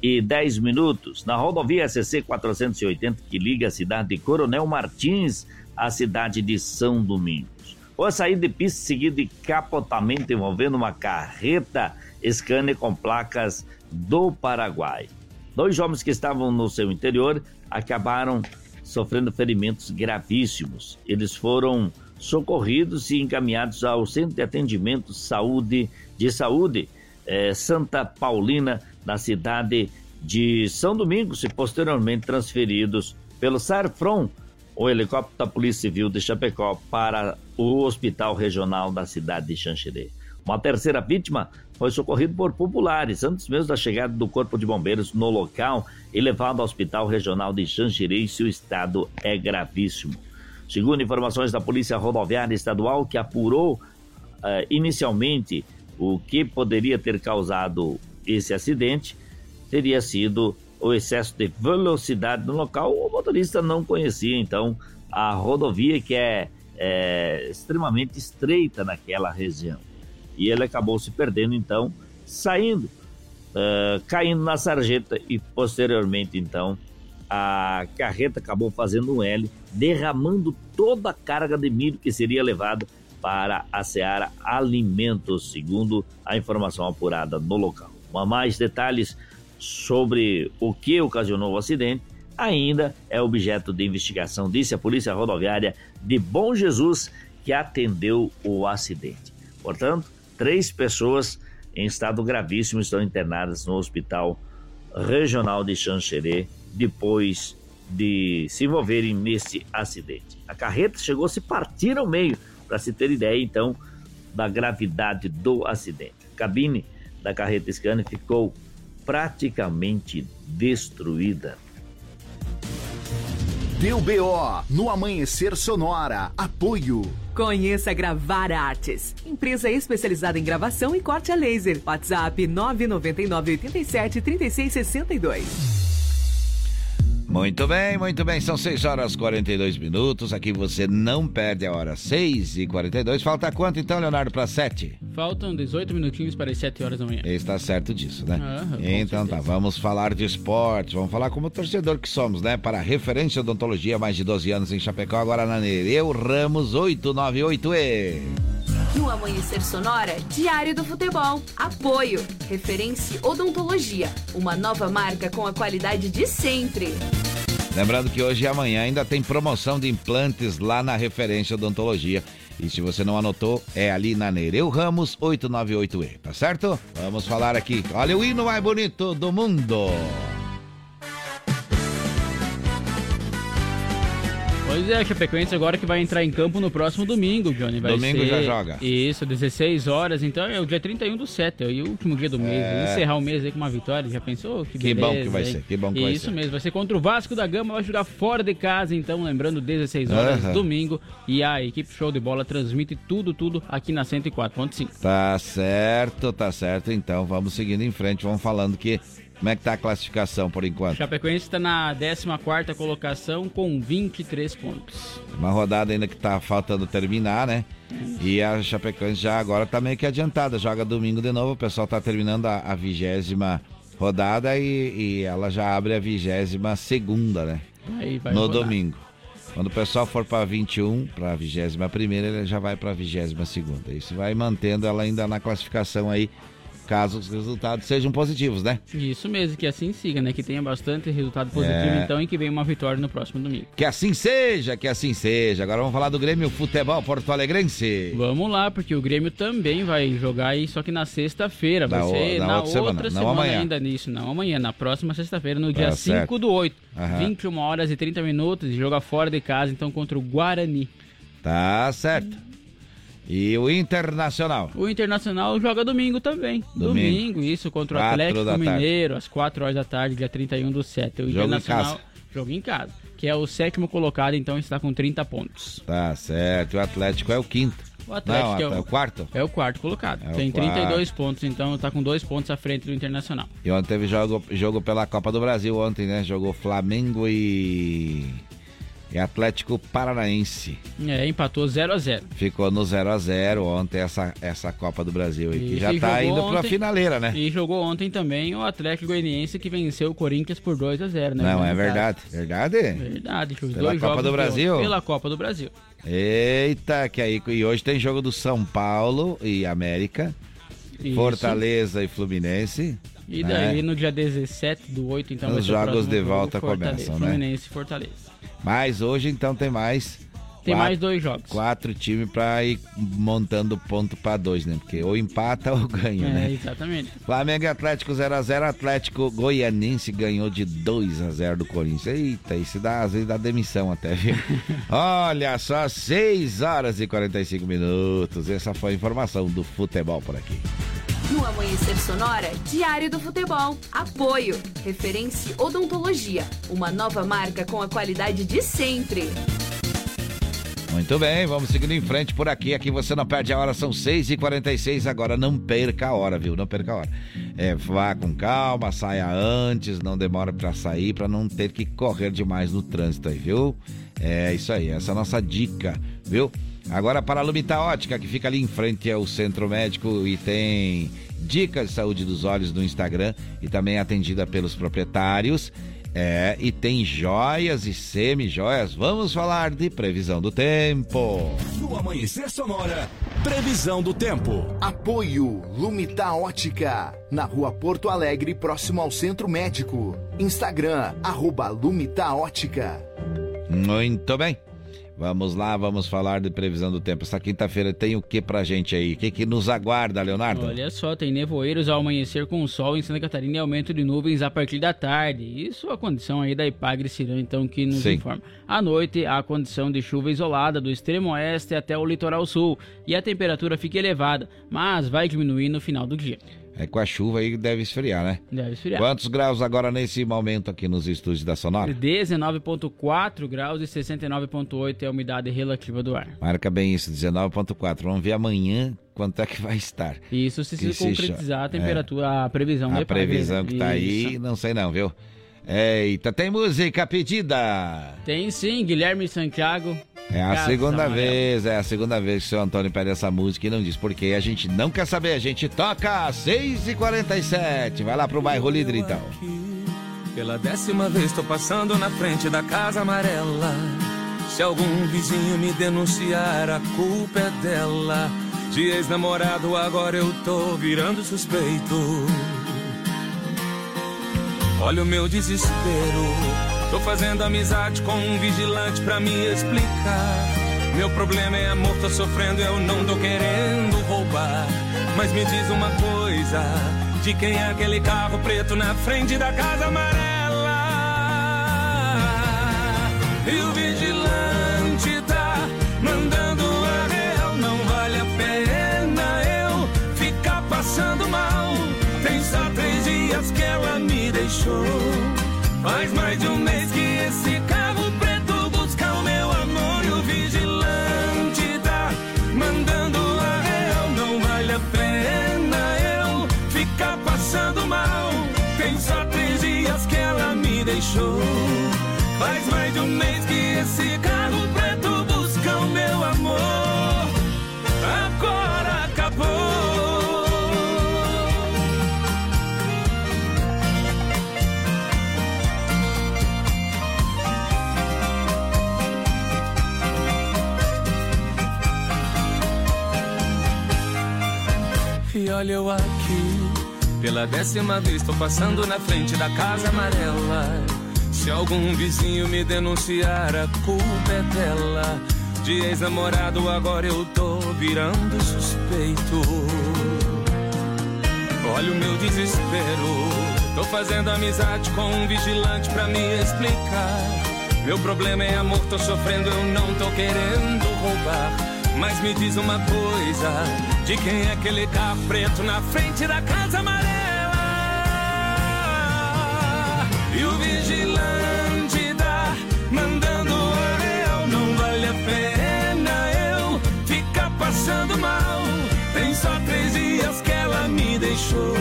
e dez minutos na rodovia C C quatrocentos e oitenta, que liga a cidade de Coronel Martins à cidade de São Domingos. Foi saída de pista seguida de capotamento envolvendo uma carreta Scania com placas do Paraguai. Dois homens que estavam no seu interior acabaram sofrendo ferimentos gravíssimos. Eles foram socorridos e encaminhados ao Centro de Atendimento Saúde, de Saúde eh, Santa Paulina, na cidade de São Domingos, e posteriormente transferidos pelo SARFRON, o helicóptero da Polícia Civil de Chapecó, para o Hospital Regional da cidade de Xanxerê. Uma terceira vítima foi socorrida por populares antes mesmo da chegada do Corpo de Bombeiros no local e levado ao Hospital Regional de Xanxerê, e seu estado é gravíssimo. Segundo informações da Polícia Rodoviária Estadual, que apurou eh, inicialmente o que poderia ter causado esse acidente, teria sido o excesso de velocidade no local. O motorista não conhecia, então, a rodovia, que é, é extremamente estreita naquela região. E ele acabou se perdendo, então, saindo, uh, caindo na sarjeta, e posteriormente, então, a carreta acabou fazendo um L, derramando toda a carga de milho que seria levada para a Seara Alimentos, segundo a informação apurada no local. Mas mais detalhes sobre o que ocasionou o acidente ainda é objeto de investigação, disse a Polícia Rodoviária de Bom Jesus, que atendeu o acidente. Portanto, três pessoas em estado gravíssimo estão internadas no Hospital Regional de Xanxerê depois de se envolverem nesse acidente. A carreta chegou a se partir ao meio, para se ter ideia, então, da gravidade do acidente. A cabine da carreta Scania ficou praticamente destruída. Deu B O no Amanhecer Sonora. Apoio. Conheça Gravar Artes, empresa especializada em gravação e corte a laser. WhatsApp nove nove nove, oito sete, três seis seis dois. Muito bem, muito bem, são seis horas e quarenta e dois minutos, aqui você não perde a hora, seis e quarenta e dois, falta quanto então, Leonardo, para sete? Faltam dezoito minutinhos para as sete horas da manhã. Está certo disso, né? Ah, então tá, vamos falar de esporte, vamos falar como torcedor que somos, né? Para a Referência Odontologia, mais de doze anos em Chapecó, agora na Nereu Ramos oitocentos e noventa e oito E. No Amanhecer Sonora, Diário do Futebol. Apoio. Referência Odontologia. Uma nova marca com a qualidade de sempre. Lembrando que hoje e amanhã ainda tem promoção de implantes lá na Referência Odontologia. E se você não anotou, é ali na Nereu Ramos oitocentos e noventa e oito E. Tá certo? Vamos falar aqui. Olha o hino mais bonito do mundo. Pois é, a Chapecoense agora que vai entrar em campo no próximo domingo, Johnny. Vai domingo ser... já joga. Isso, dezesseis horas, então é o dia trinta e um do sete, é o último dia do mês. É... Encerrar o mês aí com uma vitória, já pensou? Que, que bom que vai hein? ser, que bom que e vai isso ser. Isso mesmo, vai ser contra o Vasco da Gama, vai jogar fora de casa, então, lembrando, dezesseis horas, uhum. domingo, e a equipe Show de Bola transmite tudo, tudo aqui na cento e quatro ponto cinco. Tá certo, tá certo, então vamos seguindo em frente, vamos falando que... Como é que tá a classificação por enquanto? Chapecoense está na décima quarta colocação com vinte e três pontos. Uma rodada ainda que tá faltando terminar, né? E a Chapecoense já agora tá meio que adiantada. Joga domingo de novo, o pessoal tá terminando a vigésima rodada e, e ela já abre a vigésima segunda, né? Aí vai no rodar. Domingo. Quando o pessoal for para vinte e um, para a vigésima primeira, ele já vai para a vigésima segunda. Isso vai mantendo ela ainda na classificação aí, caso os resultados sejam positivos, né? Isso mesmo, que assim siga, né? Que tenha bastante resultado positivo, é... então, e que venha uma vitória no próximo domingo. Que assim seja, que assim seja. Agora vamos falar do Grêmio Futebol Porto Alegrense. Vamos lá, porque o Grêmio também vai jogar aí, só que na sexta-feira. Vai na, ser na, na outra, outra semana, semana não amanhã. ainda nisso. Não amanhã, na próxima sexta-feira, no dia cinco do oito. Aham. vinte e uma horas e trinta minutos, e joga fora de casa, então, contra o Guarani. Tá certo. E o Internacional? O Internacional joga domingo também. Domingo, domingo isso, contra o Atlético Mineiro, às quatro horas da tarde, dia trinta e um do sete. O jogo Internacional joga em casa, que é o sétimo colocado, então está com trinta pontos. Tá certo, o Atlético é o quinto. O Atlético Não, é, o, é o quarto? É o quarto colocado. É Tem quarto. trinta e dois pontos, então tá com dois pontos à frente do Internacional. E ontem teve jogo, jogo pela Copa do Brasil, ontem, né? Jogou Flamengo e... É Atlético Paranaense. É, empatou zero a zero. Ficou no zero a zero ontem essa, essa Copa do Brasil aí, que já tá indo ontem, pra finaleira, né? E jogou ontem também o Atlético Goianiense, que venceu o Corinthians por dois a zero, né? Não, é verdade. Verdade? Verdade. Que os pela dois Copa jogos do Brasil? Pela Copa do Brasil. Eita, que aí. E hoje tem jogo do São Paulo e América. Isso. Fortaleza e Fluminense. E daí né? no dia dezessete do oito, então, os vai ser jogos de volta começam, né? Fluminense e Fortaleza. Mas hoje, então, tem mais Tem quatro, mais dois jogos. Quatro times pra ir montando ponto pra dois, né? Porque ou empata ou ganha, é, né? É, exatamente. Flamengo e Atlético zero a zero. Atlético Goianense ganhou de dois a zero do Corinthians. Eita, isso dá, às vezes dá demissão até, viu? Olha só, seis horas e quarenta e cinco minutos. Essa foi a informação do futebol por aqui. No Amanhecer Sonora, Diário do Futebol. Apoio, Referência Odontologia. Uma nova marca com a qualidade de sempre. Muito bem, vamos seguindo em frente por aqui. Aqui você não perde a hora, são seis e quarenta e seis. Agora não perca a hora, viu? Não perca a hora. É, vá com calma, saia antes, não demora pra sair, pra não ter que correr demais no trânsito aí, viu? É isso aí, essa é a nossa dica, viu? Agora para a Lumita Ótica, que fica ali em frente ao Centro Médico e tem dicas de saúde dos olhos no Instagram e também é atendida pelos proprietários. É, e tem joias e semi-joias. Vamos falar de previsão do tempo. No Amanhecer Sonora, previsão do tempo. Apoio Lumita Ótica, na Rua Porto Alegre, próximo ao Centro Médico. Instagram, arroba Lumita Ótica. Muito bem. Vamos lá, vamos falar de previsão do tempo. Essa quinta-feira tem o que pra gente aí? O que, que nos aguarda, Leonardo? Olha só, tem nevoeiros ao amanhecer com o sol em Santa Catarina e aumento de nuvens a partir da tarde. Isso a condição aí da Ipagre Cirão, então, que nos Sim. informa. À noite, a condição de chuva isolada do extremo oeste até o litoral sul. E a temperatura fica elevada, mas vai diminuir no final do dia. É, com a chuva aí deve esfriar, né? Deve esfriar. Quantos graus agora nesse momento aqui nos estúdios da Sonora? dezenove vírgula quatro graus e sessenta e nove vírgula oito é a umidade relativa do ar. Marca bem isso, dezenove vírgula quatro. Vamos ver amanhã quanto é que vai estar. Isso se, se, se concretizar cho... a temperatura, é. a previsão. A previsão que tá isso. aí, não sei não, viu? Eita, tem música pedida? Tem sim, Guilherme Santiago. É a Casa segunda amarelo. vez, é a segunda vez que o seu Antônio pede essa música e não diz por quê. A gente não quer saber, a gente toca às seis e quarenta e sete. Vai lá pro bairro Líder, então. Aqui, pela décima vez tô passando na frente da Casa Amarela. Se algum vizinho me denunciar, a culpa é dela. De ex-namorado agora eu tô virando suspeito. Olha o meu desespero. Tô fazendo amizade com um vigilante pra me explicar. Meu problema é amor, tô sofrendo, eu não tô querendo roubar. Mas me diz uma coisa, de quem é aquele carro preto na frente da Casa Amarela? E o vigilante tá mandando a real. Não vale a pena eu ficar passando mal. Tem só três dias que ela me deixou. Faz mais de um mês que esse carro preto busca o meu amor. E o vigilante tá mandando a real. Não vale a pena eu ficar passando mal. Tem só três dias que ela me deixou. Faz mais de um mês que esse carro preto busca o meu amor. Agora acabou. E olha eu aqui, pela décima vez tô passando na frente da Casa Amarela. Se algum vizinho me denunciar, a culpa é dela. De ex-namorado agora eu tô virando suspeito. Olha o meu desespero. Tô fazendo amizade com um vigilante pra me explicar. Meu problema é amor, tô sofrendo, eu não tô querendo roubar. Mas me diz uma coisa, de quem é aquele carro preto na frente da Casa Amarela? E o vigilante tá mandando a real. Não vale a pena eu ficar passando mal. Tem só três dias que ela me deixou.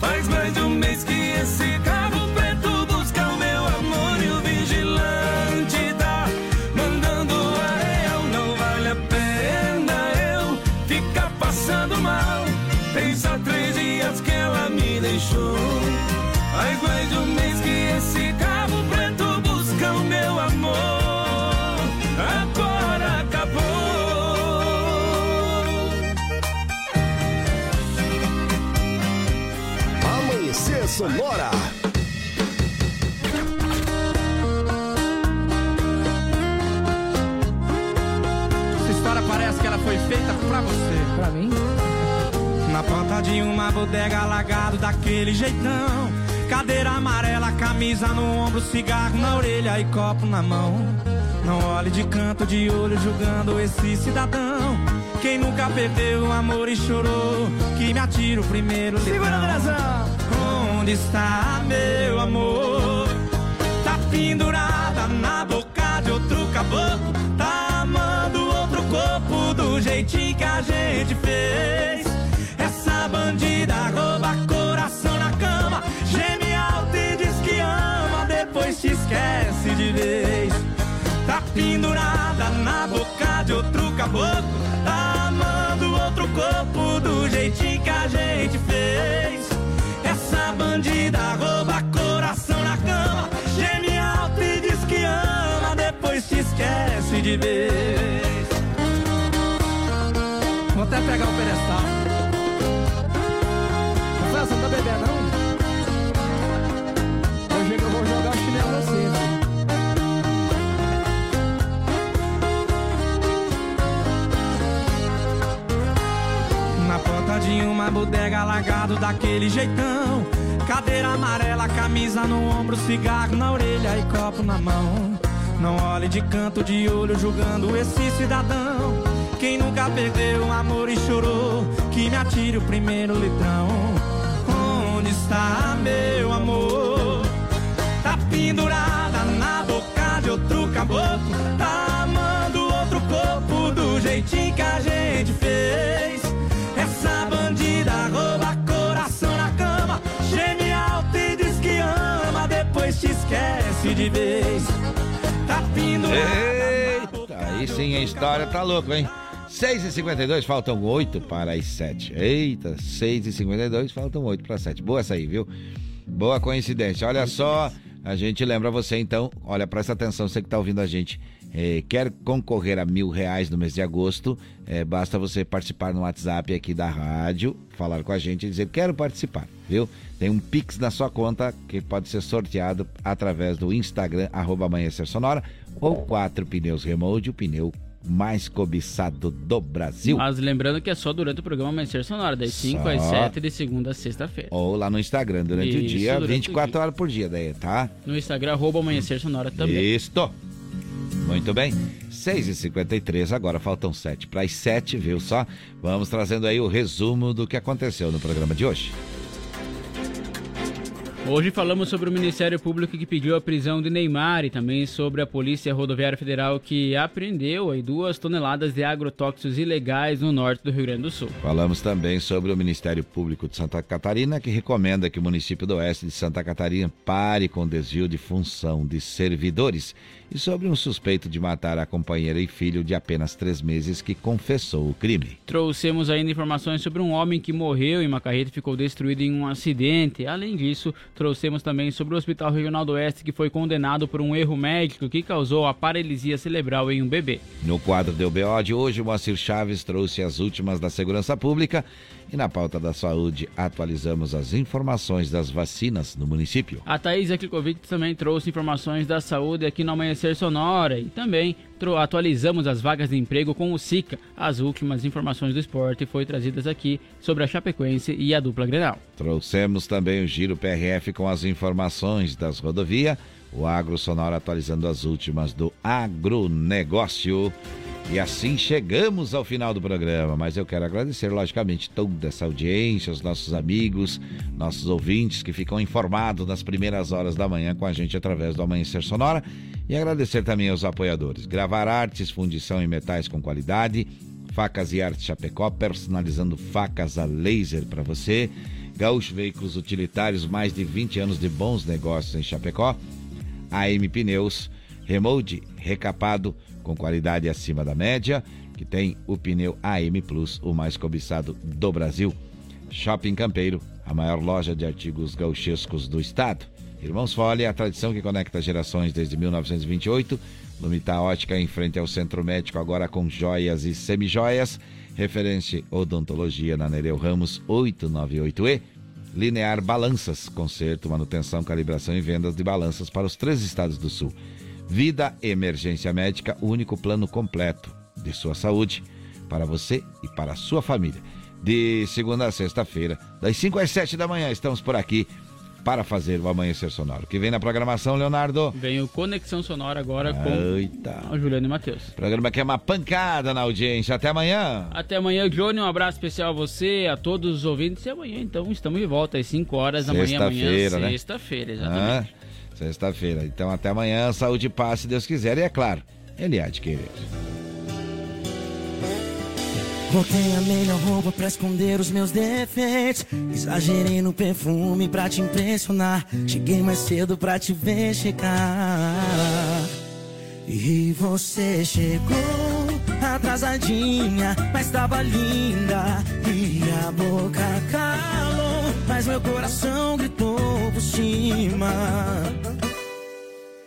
Faz mais de um mês que esse carro preto busca o meu amor. E o vigilante tá mandando a real. Não vale a pena eu ficar passando mal. Tem só três dias que ela me deixou. Faz mais de um mês que esse pergunta foi feita pra você. Pra mim? Na porta de uma bodega, alagado daquele jeitão. Cadeira amarela, camisa no ombro, cigarro na orelha e copo na mão. Não olhe de canto de olho julgando esse cidadão. Quem nunca perdeu o amor e chorou, que me atira o primeiro leão. Segura, Brazão! Onde está meu amor? Tá pendurada na boca de outro caboclo. Tá amando outro corpo do jeitinho que a gente fez. Essa bandida rouba coração na cama, geme alto e diz que ama, depois te esquece de vez. Tá pendurada na boca de outro caboclo, tá amando outro corpo do jeitinho que a gente fez. Essa bandida rouba coração na cama, geme alto e diz que ama, depois te esquece de vez. Vou até pegar o pedestal. Não, você não tá bebendo, não? Hoje eu vou jogar o chinelo na cena. Na porta de uma bodega, alagado daquele jeitão. Cadeira amarela, camisa no ombro, cigarro na orelha e copo na mão. Não olhe de canto de olho julgando esse cidadão. Quem nunca perdeu o amor e chorou, que me atire o primeiro litrão. Onde está meu amor? Tá pendurada na boca de outro caboclo, tá amando outro corpo do jeitinho que a gente fez. Essa bandida rouba coração na cama, geme alto e diz que ama, depois te esquece de vez. Tá pendurada. Eita, aí sim a história tá louca, hein? seis e cinquenta e dois, faltam oito para as sete. Eita, seis e cinquenta e dois, faltam oito para as sete. Boa essa aí, viu? Boa coincidência. Olha só, a gente lembra você então. Olha, presta atenção, você que tá ouvindo a gente. É, quer concorrer a mil reais no mês de agosto? É, basta você participar no WhatsApp aqui da rádio, falar com a gente e dizer quero participar, viu? Tem um Pix na sua conta que pode ser sorteado através do Instagram, arroba Amanhecer Sonora, ou quatro pneus Remold, o pneu mais cobiçado do Brasil. Mas lembrando que é só durante o programa Amanhecer Sonora, das cinco só... às sete, de segunda a sexta-feira. Ou lá no Instagram, durante Isso, o dia, durante vinte e quatro o... horas por dia, daí, tá? No Instagram, arroba Amanhecer Sonora também. Isto! Muito bem, seis e cinquenta e três, agora faltam sete para as sete, viu só? Vamos trazendo aí o resumo do que aconteceu no programa de hoje. Hoje falamos sobre o Ministério Público que pediu a prisão de Neymar e também sobre a Polícia Rodoviária Federal que apreendeu aí duas toneladas de agrotóxicos ilegais no norte do Rio Grande do Sul. Falamos também sobre o Ministério Público de Santa Catarina que recomenda que o município do oeste de Santa Catarina pare com o desvio de função de servidores e sobre um suspeito de matar a companheira e filho de apenas três meses que confessou o crime. Trouxemos ainda informações sobre um homem que morreu em uma carreta e ficou destruído em um acidente. Além disso, trouxemos também sobre o Hospital Regional do Oeste, que foi condenado por um erro médico que causou a paralisia cerebral em um bebê. No quadro do B O de hoje, Moacir Chaves trouxe as últimas da segurança pública e na pauta da saúde atualizamos as informações das vacinas no município. A Thaísa Tikovic também trouxe informações da saúde aqui no Amanhecer Sonora e também atualizamos as vagas de emprego com o SICA. As últimas informações do esporte foram trazidas aqui sobre a Chapecoense e a dupla Grenal. Trouxemos também o Giro P R F com as informações das rodovias, o Agro Sonora atualizando as últimas do agronegócio. E assim chegamos ao final do programa, mas eu quero agradecer, logicamente, toda essa audiência, os nossos amigos, nossos ouvintes que ficam informados nas primeiras horas da manhã com a gente através do Amanhecer Sonora. E agradecer também aos apoiadores. Gravar Artes, fundição em metais com qualidade, Facas e Arte Chapecó, personalizando facas a laser para você. Gaúcho Veículos Utilitários, mais de vinte anos de bons negócios em Chapecó. A M Pneus, Remold, recapado, com qualidade acima da média, que tem o pneu A M Plus, o mais cobiçado do Brasil. Shopping Campeiro, a maior loja de artigos gauchescos do estado. Irmãos Folha, a tradição que conecta gerações desde mil novecentos e vinte e oito. Lumita Ótica, em frente ao Centro Médico, agora com joias e semijoias. Referência odontologia na Nereu Ramos oitocentos e noventa e oito E. Linear Balanças, conserto, manutenção, calibração e vendas de balanças para os três estados do sul. Vida Emergência Médica, o único plano completo de sua saúde. para você e para a sua família. De segunda a sexta-feira, das cinco às sete da manhã, estamos por aqui para fazer o Amanhecer Sonoro. Que vem na programação, Leonardo? Vem o Conexão Sonora agora Eita. com o Juliano e Matheus. O programa que é uma pancada na audiência. Até amanhã. Até amanhã, Johnny. Um abraço especial a você, a todos os ouvintes. E amanhã, então, estamos de volta às cinco horas da manhã. Sexta-feira, né? Sexta-feira, exatamente. Ah, sexta-feira. Então, até amanhã. Saúde e paz, se Deus quiser. E é claro, Ele há de querer. Botei a melhor roupa pra esconder os meus defeitos. Exagerei no perfume pra te impressionar. Cheguei mais cedo pra te ver chegar. E você chegou atrasadinha, mas tava linda. E a boca calou, mas meu coração gritou por cima.